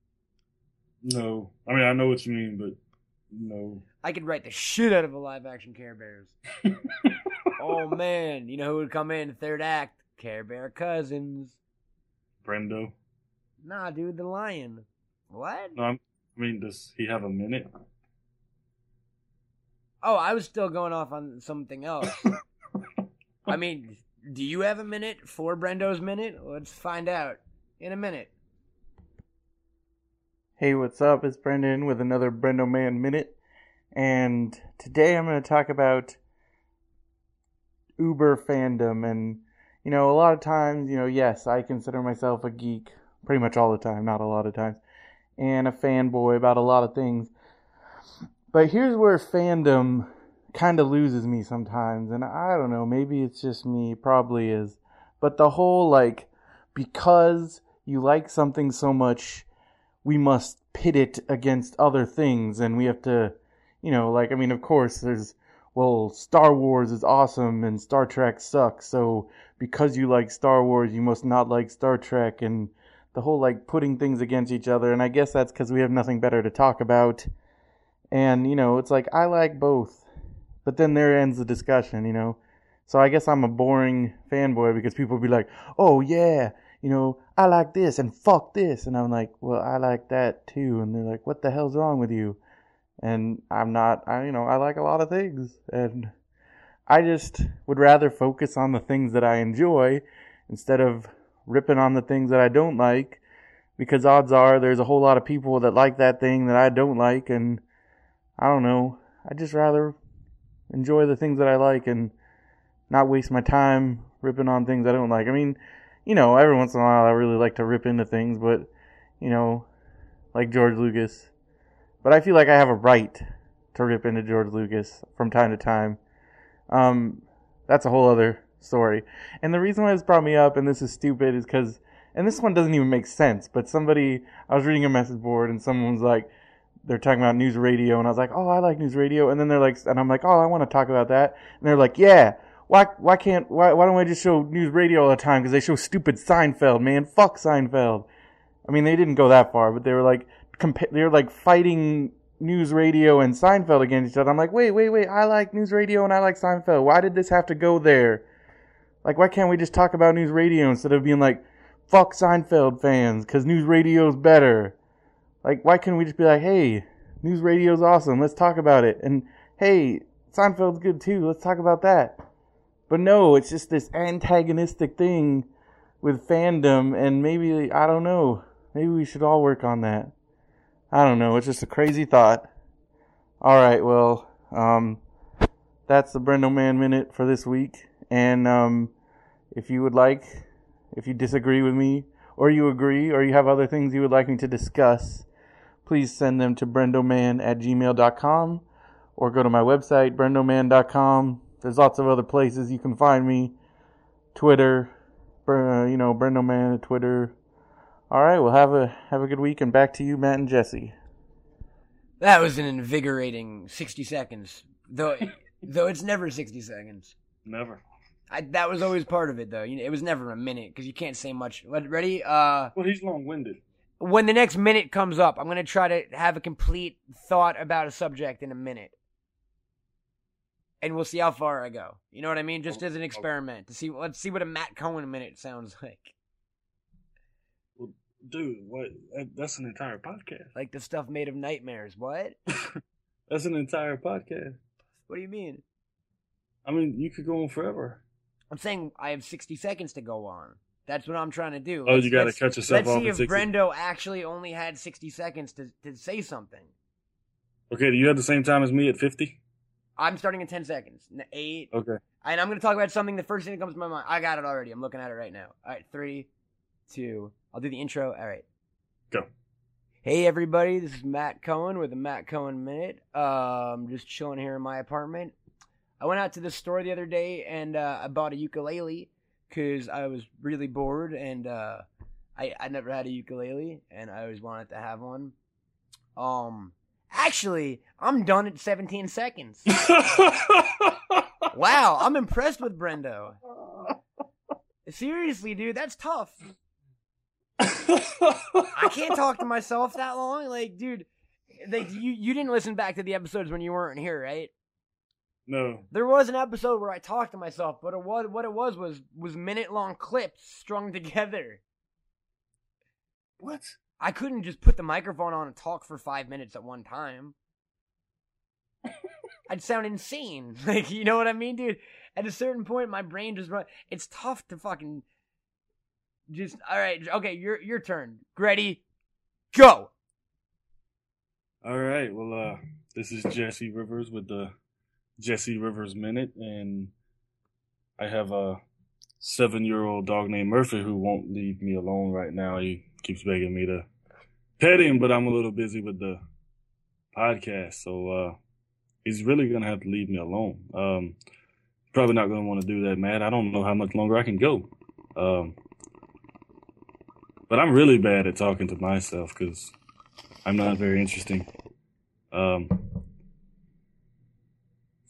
No. I mean, I know what you mean, but no. I could write the shit out of a live-action Care Bears. Oh, man. You know who would come in? Third act. Care Bear Cousins. Brendo. Nah, dude, the lion. What? No, I mean, does he have a minute? Oh, I was still going off on something else. I mean, do you have a minute for Brendo's minute? Let's find out in a minute. Hey, what's up? It's Brendan with another Brendo Man Minute. And today I'm going to talk about Uber fandom. And, you know, a lot of times, you know, yes, I consider myself a geek pretty much all the time, not a lot of times, and a fanboy about a lot of things. But here's where fandom kind of loses me sometimes, and I don't know, maybe it's just me, probably is. But the whole, like, because you like something so much, we must pit it against other things, and we have to, you know, like, I mean, of course, there's, well, Star Wars is awesome and Star Trek sucks, so because you like Star Wars, you must not like Star Trek, and the whole, like, putting things against each other. And I guess that's because we have nothing better to talk about. And, you know, it's like, I like both. But then there ends the discussion, you know. So I guess I'm a boring fanboy because people will be like, oh, yeah, you know, I like this and fuck this. And I'm like, well, I like that too. And they're like, what the hell's wrong with you? And I like a lot of things. And I just would rather focus on the things that I enjoy instead of ripping on the things that I don't like, because odds are there's a whole lot of people that like that thing that I don't like, and I don't know. I'd just rather enjoy the things that I like and not waste my time ripping on things I don't like. I mean, you know, every once in a while I really like to rip into things, but, you know, like George Lucas. But I feel like I have a right to rip into George Lucas from time to time. That's a whole other story. And the reason why this brought me up, and this is stupid, is because, and this one doesn't even make sense, but somebody, I was reading a message board and someone's like, they're talking about news radio, and I was like, oh, I like news radio. And then they're like, and I'm like, oh, I want to talk about that. And they're like, yeah, why don't I just show news radio all the time? Because they show stupid Seinfeld, man. Fuck Seinfeld. I mean, they didn't go that far, but they were like, fighting news radio and Seinfeld against each other. I'm like, wait, I like news radio and I like Seinfeld. Why did this have to go there? Like, why can't we just talk about news radio instead of being like, fuck Seinfeld fans, because news radio's better? Like, why couldn't we just be like, hey, news radio's awesome, let's talk about it. And hey, Seinfeld's good too, let's talk about that. But no, it's just this antagonistic thing with fandom, and maybe, I don't know, maybe we should all work on that. I don't know, it's just a crazy thought. Alright, well, that's the Brendo Man Minute for this week, and if you would like, if you disagree with me, or you agree, or you have other things you would like me to discuss, please send them to brendoman@gmail.com, or go to my website, brendoman.com. There's lots of other places you can find me. Twitter, Brendoman, Twitter. All right, well, have a good week, and back to you, Matt and Jesse. That was an invigorating 60 seconds, though it's never 60 seconds. Never. That was always part of it, though. It was never a minute, because you can't say much. Ready? Well, he's long-winded. When the next minute comes up, I'm going to try to have a complete thought about a subject in a minute. And we'll see how far I go. You know what I mean? Just as an experiment. Let's see what a Matt Cohen minute sounds like. Well, dude, what? That's an entire podcast. Like the stuff made of nightmares. What? That's an entire podcast. What do you mean? I mean, you could go on forever. I'm saying I have 60 seconds to go on. That's what I'm trying to do. Oh, you got to cut yourself off. Let's see if Brendo actually only had 60 seconds to say something. Okay, do you have the same time as me at 50? I'm starting in 10 seconds. 8. Okay. And I'm going to talk about something. The first thing that comes to my mind. I got it already. I'm looking at it right now. All right, 3, 2. I'll do the intro. All right. Go. Hey, everybody. This is Matt Cohen with the Matt Cohen Minute. Just chilling here in my apartment. I went out to the store the other day, and I bought a ukulele because I was really bored, and I never had a ukulele, and I always wanted to have one. Actually, I'm done at 17 seconds. Wow, I'm impressed with Brendo. Seriously, dude, that's tough. I can't talk to myself that long. Like, dude, you didn't listen back to the episodes when you weren't here, right? No. There was an episode where I talked to myself, but what it was minute-long clips strung together. What? I couldn't just put the microphone on and talk for 5 minutes at one time. I'd sound insane. Like, you know what I mean, dude? At a certain point, my brain just runs. It's tough to fucking just... All right, okay, your turn. Ready? Go! All right, well, this is Jesse Rivers with the Jesse Rivers Minute, and I have a 7-year-old dog named Murphy who won't leave me alone right now. He keeps begging me to pet him, but I'm a little busy with the podcast, so he's really going to have to leave me alone. Probably not going to want to do that, Matt. I don't know how much longer I can go. But I'm really bad at talking to myself because I'm not very interesting.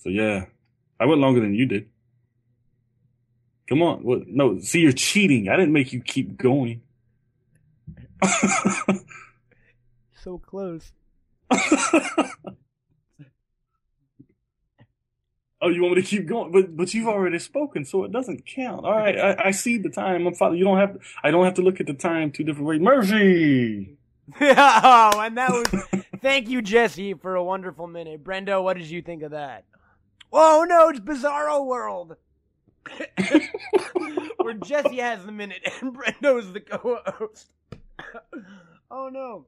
So, yeah, I went longer than you did. Come on. What? No, see, you're cheating. I didn't make you keep going. So close. Oh, you want me to keep going? But you've already spoken, so it doesn't count. All right, I see the time. I'm following. I don't have to look at the time two different ways. Mercy. Oh, and that was thank you, Jesse, for a wonderful minute. Brendo, what did you think of that? Oh, no, it's Bizarro World. Where Jesse has the minute and Brendo is the co-host. Oh, no.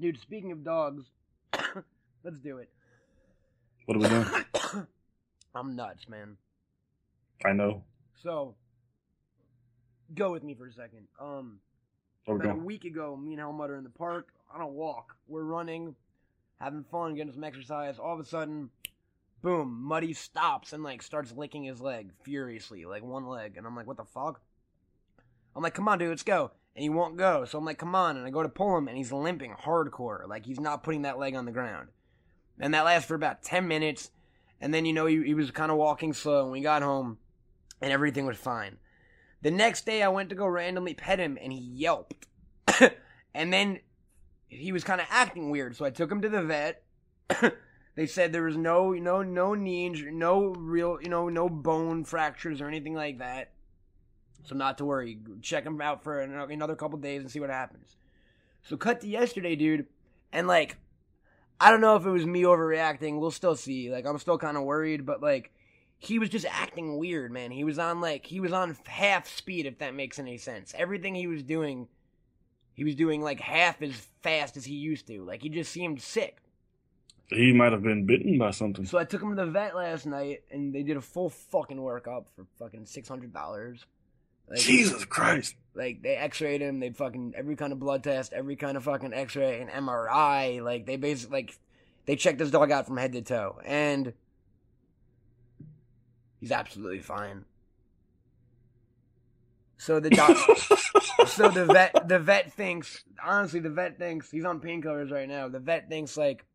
Dude, speaking of dogs, let's do it. What are we doing? I'm nuts, man. I know. So, go with me for a second. About a week ago, me and Helmut are in the park on a walk. We're running, having fun, getting some exercise. All of a sudden... Boom, Muddy stops and, like, starts licking his leg furiously, like, one leg. And I'm like, what the fuck? I'm like, come on, dude, let's go. And he won't go. So I'm like, come on. And I go to pull him, and he's limping hardcore. Like, he's not putting that leg on the ground. And that lasts for about 10 minutes. And then, he was kind of walking slow. And we got home, and everything was fine. The next day, I went to go randomly pet him, and he yelped. And then he was kind of acting weird. So I took him to the vet. They said there was no knee injury, no real, no bone fractures or anything like that. So not to worry. Check him out for another couple days and see what happens. So cut to yesterday, dude. And, like, I don't know if it was me overreacting. We'll still see. Like, I'm still kind of worried, but, like, he was just acting weird, man. He was on, like, he was on half speed, if that makes any sense. Everything he was doing, like, half as fast as he used to. Like, he just seemed sick. He might have been bitten by something. So I took him to the vet last night, and they did a full fucking workup for fucking $600. Like, Jesus Christ. Like, they x-rayed him. They fucking, every kind of blood test, every kind of fucking x-ray, and MRI. Like, they basically, like, they checked this dog out from head to toe. And he's absolutely fine. So the doc, so the vet thinks, honestly, the vet thinks, he's on painkillers right now. The vet thinks, like,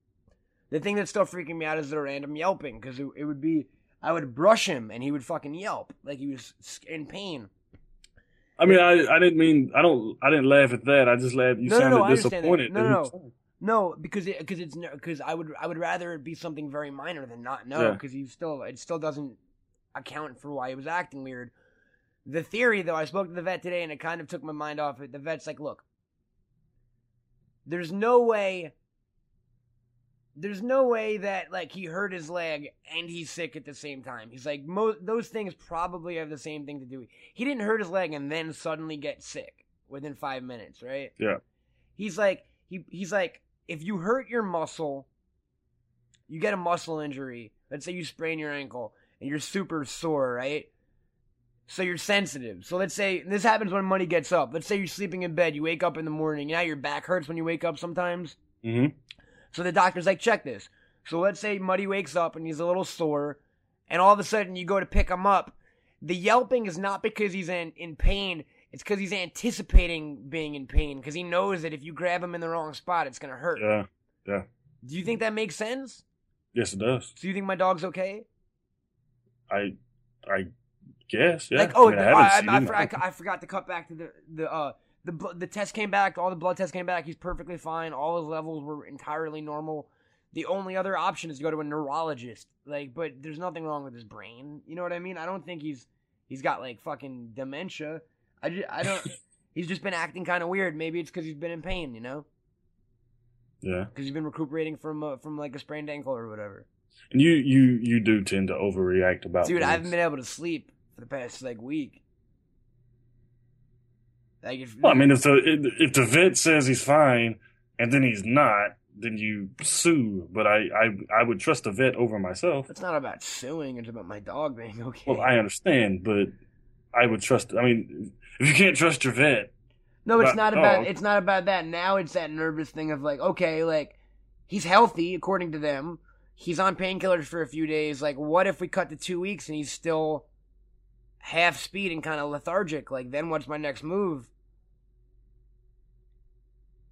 the thing that's still freaking me out is the random yelping, because it would be, I would brush him, and he would fucking yelp, like he was in pain. I mean, I didn't mean, I didn't laugh at that. I just laughed. You sounded disappointed. No, because I would rather it be something very minor than not know, because it still doesn't account for why he was acting weird. The theory, though, I spoke to the vet today, and it kind of took my mind off it. The vet's like, look, there's no way that, like, he hurt his leg and he's sick at the same time. He's like, those things probably have the same thing to do. He didn't hurt his leg and then suddenly get sick within 5 minutes, right? Yeah. He's like, he's like, if you hurt your muscle, you get a muscle injury. Let's say you sprain your ankle and you're super sore, right? So you're sensitive. So let's say, this happens when money gets up. Let's say you're sleeping in bed, you wake up in the morning, now your back hurts when you wake up sometimes. Mm-hmm. So the doctor's like, check this. So let's say Muddy wakes up and he's a little sore, and all of a sudden you go to pick him up. The yelping is not because he's in pain. It's because he's anticipating being in pain, because he knows that if you grab him in the wrong spot, it's going to hurt. Yeah, yeah. Do you think that makes sense? Yes, it does. So you think my dog's okay? I guess, yeah. Like, oh, I forgot to cut back to The test came back. All the blood tests came back. He's perfectly fine. All his levels were entirely normal. The only other option is to go to a neurologist. Like, but there's nothing wrong with his brain. You know what I mean? I don't think he's got, like, fucking dementia. I don't. He's just been acting kind of weird. Maybe it's because he's been in pain. You know? Yeah. Because he's been recuperating from like a sprained ankle or whatever. And you do tend to overreact about. Dude, things. I haven't been able to sleep for the past, like, week. Like, if the vet says he's fine and then he's not, then you sue. But I would trust the vet over myself. It's not about suing. It's about my dog being okay. Well, I understand, but I would trust. I mean, if you can't trust your vet, no, it's not about that. Now it's that nervous thing of, like, okay, like, he's healthy according to them. He's on painkillers for a few days. Like, what if we cut to 2 weeks and he's still half speed and kind of lethargic? Like, then what's my next move?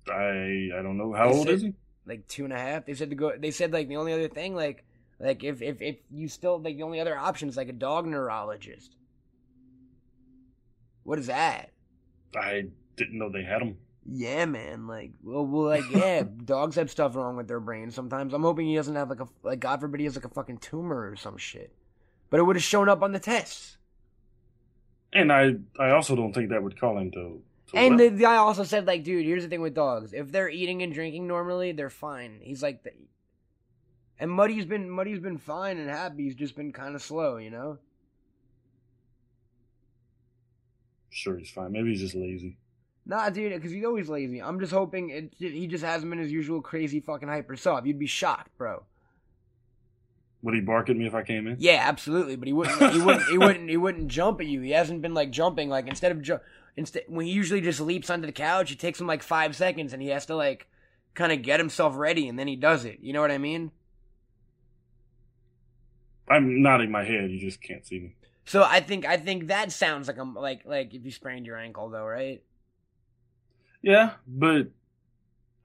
I don't know. How old is he? Like 2.5. They said to go. They said, like, the only other thing, like if you still, like, the only other option is, like, a dog neurologist. What is that? I didn't know they had them. Yeah, man. Like, well, like, yeah, dogs have stuff wrong with their brain sometimes. I'm hoping he doesn't have, like, a, like, God forbid he has, like, a fucking tumor or some shit. But it would have shown up on the tests. And I also don't think that would call him to. And the guy also said, like, dude, here's the thing with dogs. If they're eating and drinking normally, they're fine. He's like, and Muddy's been fine and happy. He's just been kind of slow, you know? Sure, he's fine. Maybe he's just lazy. Nah, dude, because he's always lazy. I'm just hoping he just hasn't been his usual crazy fucking hyper self. You'd be shocked, bro. Would he bark at me if I came in? Yeah, absolutely, but he wouldn't jump at you. He hasn't been, like, jumping. Like, instead, when he usually just leaps onto the couch, it takes him, like, 5 seconds, and he has to, like, kind of get himself ready, and then he does it. You know what I mean? I'm nodding my head. You just can't see me. So I think that sounds like I'm like if you sprained your ankle, though, right? Yeah, but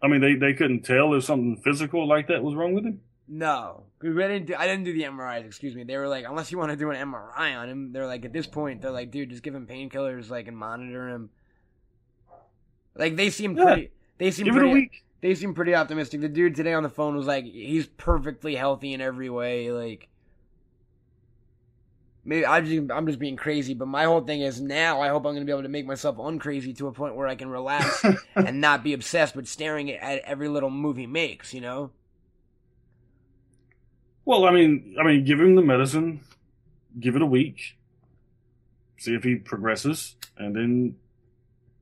I mean, they couldn't tell if something physical like that was wrong with him. No, I didn't do the MRIs, excuse me. They were like, unless you want to do an MRI on him, they're like, at this point, they're like, dude, just give him painkillers, like, and monitor him. Like, they seem pretty optimistic. The dude today on the phone was like, he's perfectly healthy in every way. Like, maybe I'm just being crazy, but my whole thing is, now I hope I'm going to be able to make myself uncrazy to a point where I can relax and not be obsessed with staring at every little move he makes, you know? Well, I mean, give him the medicine, give it a week, see if he progresses, and then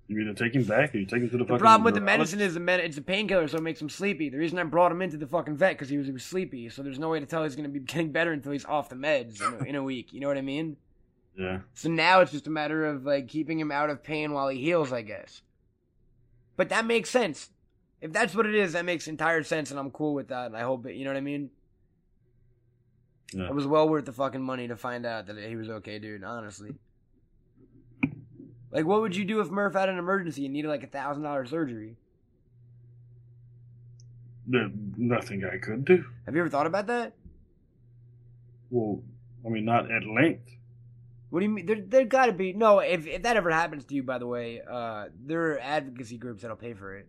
you either take him back or you take him to the fucking... The problem with the medicine is it's a painkiller, so it makes him sleepy. The reason I brought him into the fucking vet because he was sleepy, so there's no way to tell he's going to be getting better until he's off the meds in a week. You know what I mean? Yeah. So now it's just a matter of like keeping him out of pain while he heals, I guess. But that makes sense. If that's what it is, that makes entire sense, and I'm cool with that, and I hope it, you know what I mean? Yeah. It was well worth the fucking money to find out that he was okay, dude, honestly. Like, what would you do if Murph had an emergency and needed, like, $1,000 surgery? There's nothing I could do. Have you ever thought about that? Well, I mean, not at length. What do you mean? There gotta be... No, if that ever happens to you, by the way, there are advocacy groups that'll pay for it.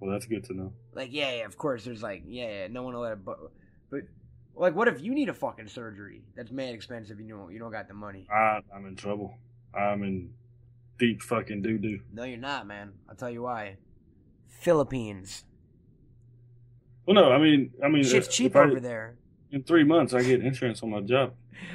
Well, that's good to know. Like, yeah, of course, there's, like, no one will let it... But like, what if you need a fucking surgery? That's mad expensive, and you don't got the money. I'm in trouble. I'm in deep fucking doo-doo. No, you're not, man. I'll tell you why. Philippines. Well, no, I mean, shit's cheap over there. In 3 months, I get insurance on my job.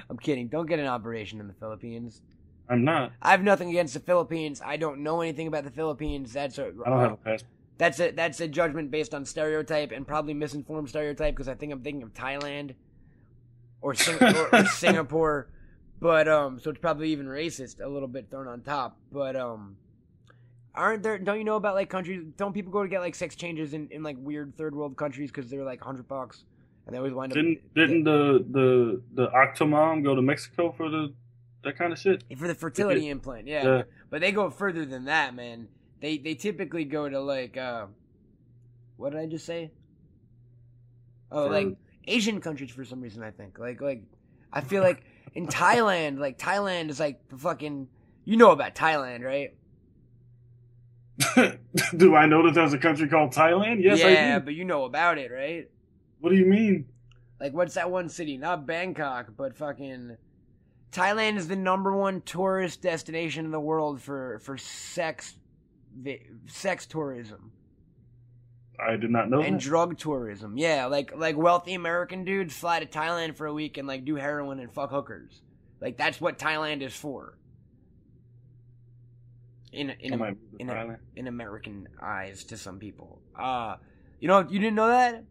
I'm kidding. Don't get an operation in the Philippines. I'm not. I have nothing against the Philippines. I don't know anything about the Philippines. I don't have a passport. That's a judgment based on stereotype and probably misinformed stereotype because I think I'm thinking of Thailand or Singapore, but so it's probably even racist a little bit thrown on top. But don't you know about like countries? Don't people go to get like sex changes in like weird third world countries because they're like $100 and they always wind up? Didn't the Octomom go to Mexico for that kind of shit for the fertility implant? Yeah, but they go further than that, man. They typically go to, like, what did I just say? Oh, like, Asian countries for some reason, I think. Like I feel like in Thailand, like, Thailand is, like, the fucking... You know about Thailand, right? Do I know that there's a country called Thailand? Yes, I do. Yeah, but you know about it, right? What do you mean? Like, what's that one city? Not Bangkok, but fucking... Thailand is the #1 tourist destination in the world for sex tourism. I did not know that. And drug tourism. Yeah, like wealthy American dudes fly to Thailand for a week and like do heroin and fuck hookers. Like that's what Thailand is for. In American eyes to some people. You didn't know that?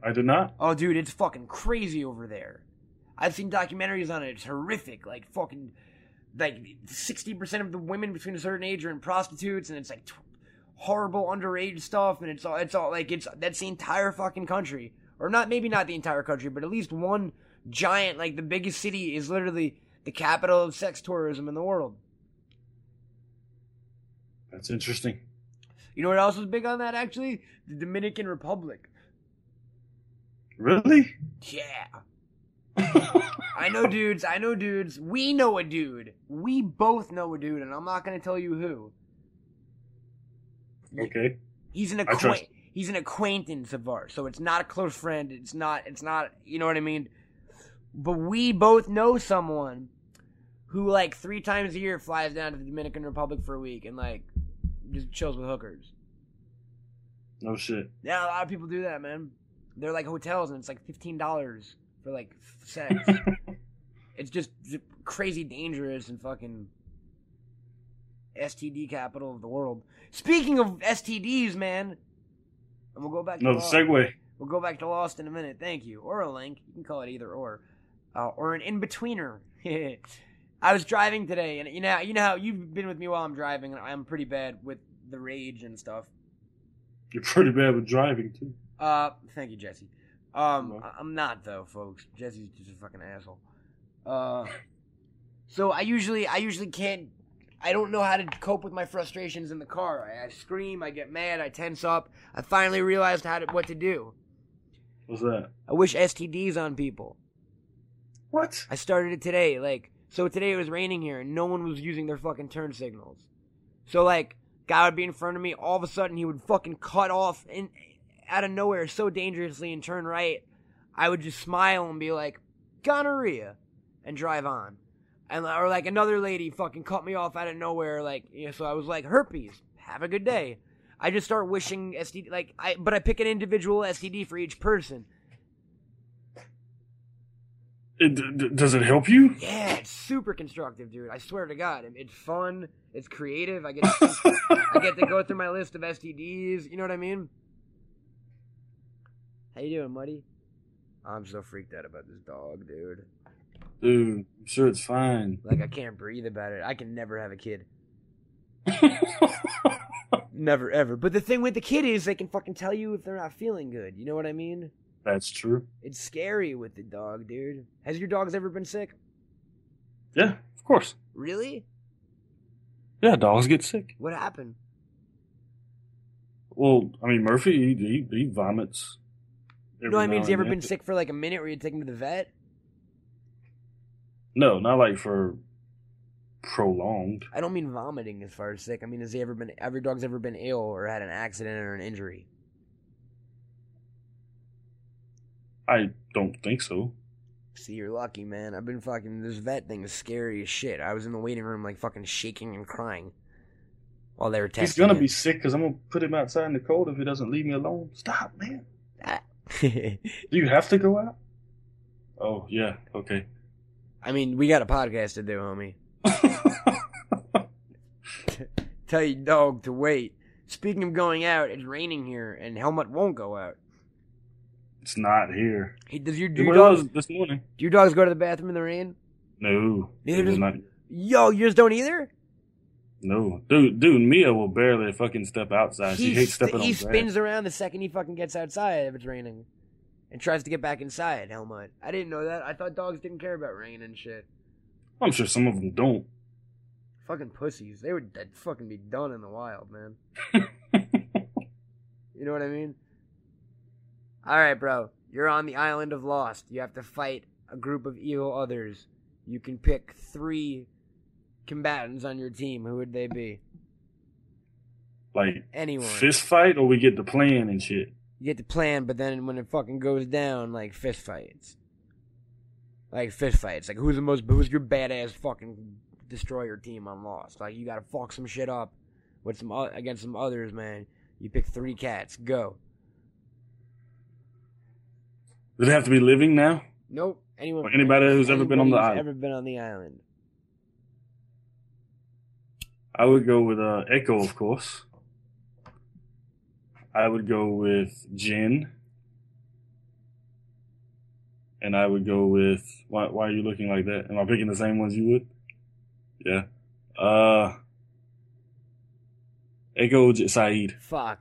I did not. Oh dude, it's fucking crazy over there. I've seen documentaries on it. It's horrific. Like fucking like 60% of the women between a certain age are in prostitutes, and it's like horrible underage stuff, and it's all like that's the entire fucking country, or not maybe not the entire country, but at least one giant like the biggest city is literally the capital of sex tourism in the world. That's interesting. You know what else was big on that actually? The Dominican Republic. Really? Yeah. I know dudes. We know a dude. We both know a dude, and I'm not going to tell you who. Okay. He's an acquaintance of ours, so it's not a close friend. It's not. You know what I mean? But we both know someone who, like, 3 times a year flies down to the Dominican Republic for a week and, like, just chills with hookers. No shit. Yeah, a lot of people do that, man. They're, like, hotels, and it's, like, $15. For, like, sex. It's just crazy dangerous and fucking STD capital of the world. Speaking of STDs, man, and we'll go back to Lost. Segue. We'll go back to Lost in a minute. Thank you. Or a link. You can call it either or an in-betweener. I was driving today, and you know how you've been with me while I'm driving, and I'm pretty bad with the rage and stuff. You're pretty bad with driving, too. Thank you, Jesse. I'm not though, folks. Jesse's just a fucking asshole. So I usually can't. I don't know how to cope with my frustrations in the car. I scream. I get mad. I tense up. I finally realized what to do. What's that? I wish STDs on people. What? I started it today. Like, so today it was raining here, and no one was using their fucking turn signals. So like, guy would be in front of me. All of a sudden, he would fucking cut off and. Out of nowhere so dangerously and turn right. I would just smile and be like, gonorrhea, and drive on. And or like another lady fucking cut me off out of nowhere, like, you know, so I was like, herpes, have a good day. I just start wishing STD, like, but I pick an individual STD for each person. Does it help you? Yeah, it's super constructive, dude. I swear to God. It's fun. It's creative. I get to go through my list of STDs. You know what I mean? How you doing, buddy? I'm so freaked out about this dog, dude. Dude, I'm sure it's fine. Like, I can't breathe about it. I can never have a kid. Never, ever. But the thing with the kid is they can fucking tell you if they're not feeling good. You know what I mean? That's true. It's scary with the dog, dude. Has your dogs ever been sick? Yeah, of course. Really? Yeah, dogs get sick. What happened? Well, I mean, Murphy, he vomits. No, I mean, has he ever been sick for like a minute where you take him to the vet? No, not like for prolonged. I don't mean vomiting as far as sick. I mean, has he ever been, every dog's ever been ill or had an accident or an injury? I don't think so. See, you're lucky, man. I've been fucking... This vet thing is scary as shit. I was in the waiting room, like, fucking shaking and crying while they were testing. He's gonna be sick, because I'm gonna put him outside in the cold if he doesn't leave me alone. Stop, man. Do you have to go out? Oh, yeah. Okay. I mean, we got a podcast to do, homie. Tell your dog to wait. Speaking of going out, it's raining here, and Helmut won't go out. It's not here. Hey, do your dogs go to the bathroom in the rain? No. Neither does not. Yo, yours don't either? No. Dude, Mia will barely fucking step outside. She hates stepping on grass. He spins around the second he fucking gets outside if it's raining. And tries to get back inside, Helmut. I didn't know that. I thought dogs didn't care about rain and shit. I'm sure some of them don't. Fucking pussies. They would fucking be done in the wild, man. You know what I mean? All right, bro, you're on the island of Lost. You have to fight a group of evil others. You can pick 3 combatants on your team. Who would they be? Like, anyone. Fist fight, or we get the plan and shit? You get the plan, but then when it fucking goes down, like, fist fights. Like, fist fights. Like, who's your badass fucking destroyer team on Lost? Like, you gotta fuck some shit up with against some others, man. You pick 3 cats. Go. Does it have to be living now? Nope. Anyone? Or anybody who's ever been on the island? Ever been on the island? I would go with Echo, of course. I would go with Jin. And I would go with... Why are you looking like that? Am I picking the same ones you would? Yeah. Echo, Sayid. Fuck.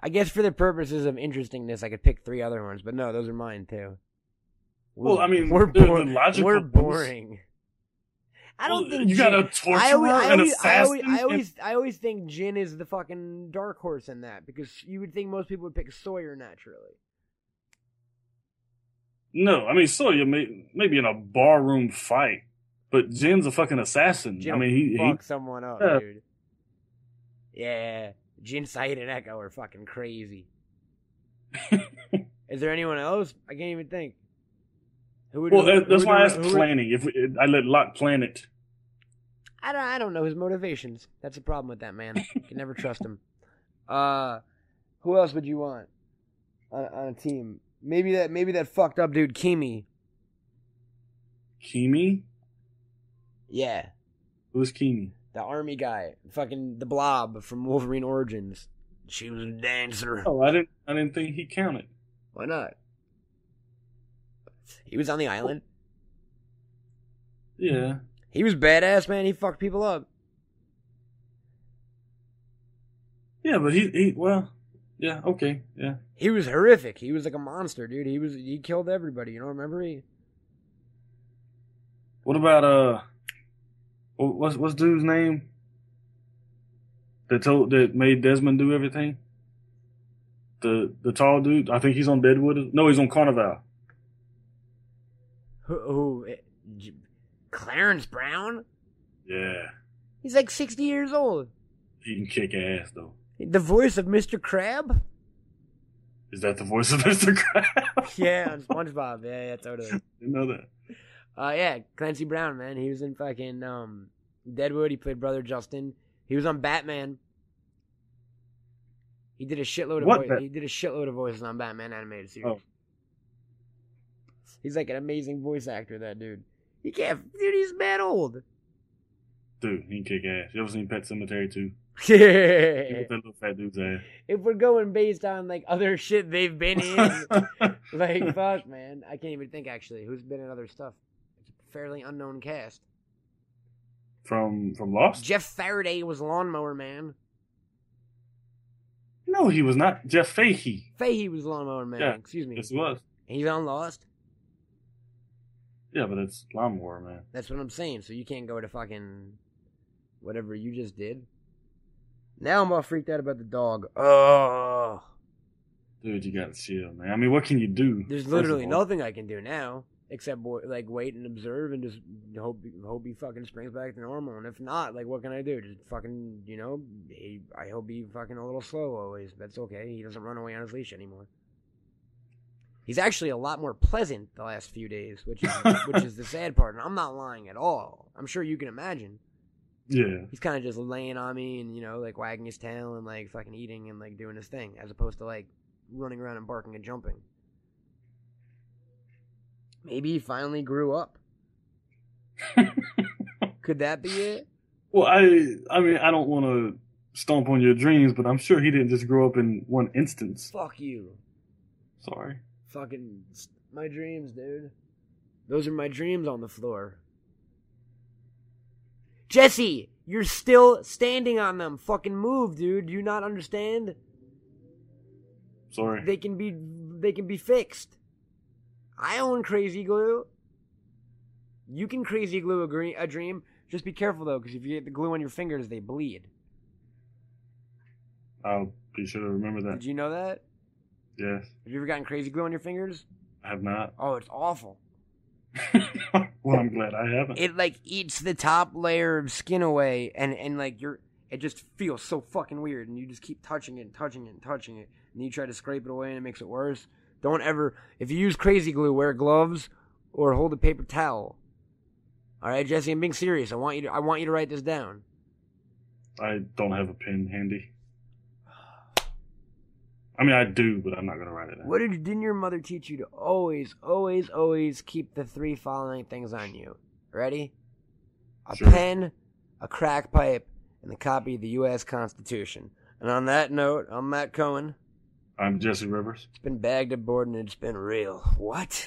I guess for the purposes of interestingness, I could pick 3 other ones, but no, those are mine too. Well, I mean, we're boring. I don't think you got a torturer and assassin. I always think Jin is the fucking dark horse in that, because you would think most people would pick Sawyer naturally. No, I mean, Sawyer maybe in a barroom fight, but Jin's a fucking assassin. Jin, I mean, he fucked someone up, dude. Yeah. Jin, Sayid, and Echo are fucking crazy. Is there anyone else? I can't even think. That's why I asked planning. I let Locke plan it. I don't know his motivations. That's a problem with that man. You can never trust him. Who else would you want on a team? Maybe that fucked up dude, Kimi. Kimi? Yeah. Who's Kimi? The army guy, fucking the Blob from Wolverine Origins. She was a dancer. Oh, I didn't think he counted. Why not? He was on the island. Yeah. He was badass, man. He fucked people up. Yeah, but yeah, okay, yeah. He was horrific. He was like a monster, dude. He killed everybody. You don't remember he? What about What's dude's name? That made Desmond do everything. The tall dude. I think he's on Deadwood. No, he's on Carnival. Who Clarence Brown? Yeah. He's like 60 years old. He can kick ass though. The voice of Mr. Crab. Is that the voice of Mr. Crab? Yeah, on SpongeBob. Yeah, totally. You know that. Yeah, Clancy Brown, man. He was in fucking Deadwood. He played Brother Justin. He was on Batman. He did a shitload of voices on Batman animated series. Oh. He's like an amazing voice actor, that dude. He can't, dude, he's mad old. Dude, he can kick ass. You ever seen Pet Sematary 2? Yeah. That little fat dude's ass. If we're going based on like other shit they've been in, like fuck, man, I can't even think actually who's been in other stuff. It's a fairly unknown cast. From Lost? Jeff Faraday was Lawnmower Man. No, he was not. Jeff Fahey. Fahey was Lawnmower Man. Yeah, excuse me. Yes, he was. And he's on Lost. Yeah, but it's Lawnmower Man. That's what I'm saying. So you can't go to fucking whatever you just did. Now I'm all freaked out about the dog. Oh, dude, you gotta chill, man. I mean, what can you do? There's literally nothing I can do now except like wait and observe and just hope he fucking springs back to normal. And if not, like, what can I do? Just fucking, you know, I hope he's fucking a little slow always. That's okay. He doesn't run away on his leash anymore. He's actually a lot more pleasant the last few days, which is the sad part. And I'm not lying at all. I'm sure you can imagine. Yeah. He's kind of just laying on me and, you know, like wagging his tail and like fucking eating and like doing his thing as opposed to like running around and barking and jumping. Maybe he finally grew up. Could that be it? Well, I mean, I don't want to stomp on your dreams, but I'm sure he didn't just grow up in one instance. Fuck you. Sorry. Fucking my dreams, dude. Those are my dreams on the floor. Jesse, you're still standing on them. Fucking move, dude. Do you not understand? Sorry. They can be fixed. I own crazy glue. You can crazy glue a dream. Just be careful, though, because if you get the glue on your fingers, they bleed. I'll be sure to remember that. Did you know that? Yes. Have you ever gotten crazy glue on your fingers? I have not. Oh, it's awful. Well, I'm glad I haven't. It like eats the top layer of skin away, and like it just feels so fucking weird, and you just keep touching it and touching it and touching it, and you try to scrape it away, and it makes it worse. Don't ever, if you use crazy glue, wear gloves or hold a paper towel. All right, Jesse, I'm being serious. I want you to write this down. I don't have a pen handy. I mean, I do, but I'm not going to write it down. Didn't your mother teach you to always, always, always keep the three following things on you? Ready? Sure. Pen, a crack pipe, and a copy of the U.S. Constitution. And on that note, I'm Matt Cohen. I'm Jesse Rivers. It's been Bagged and Boarded, and it's been real. What?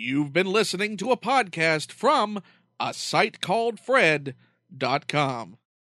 You've been listening to a podcast from a site called Fred.com.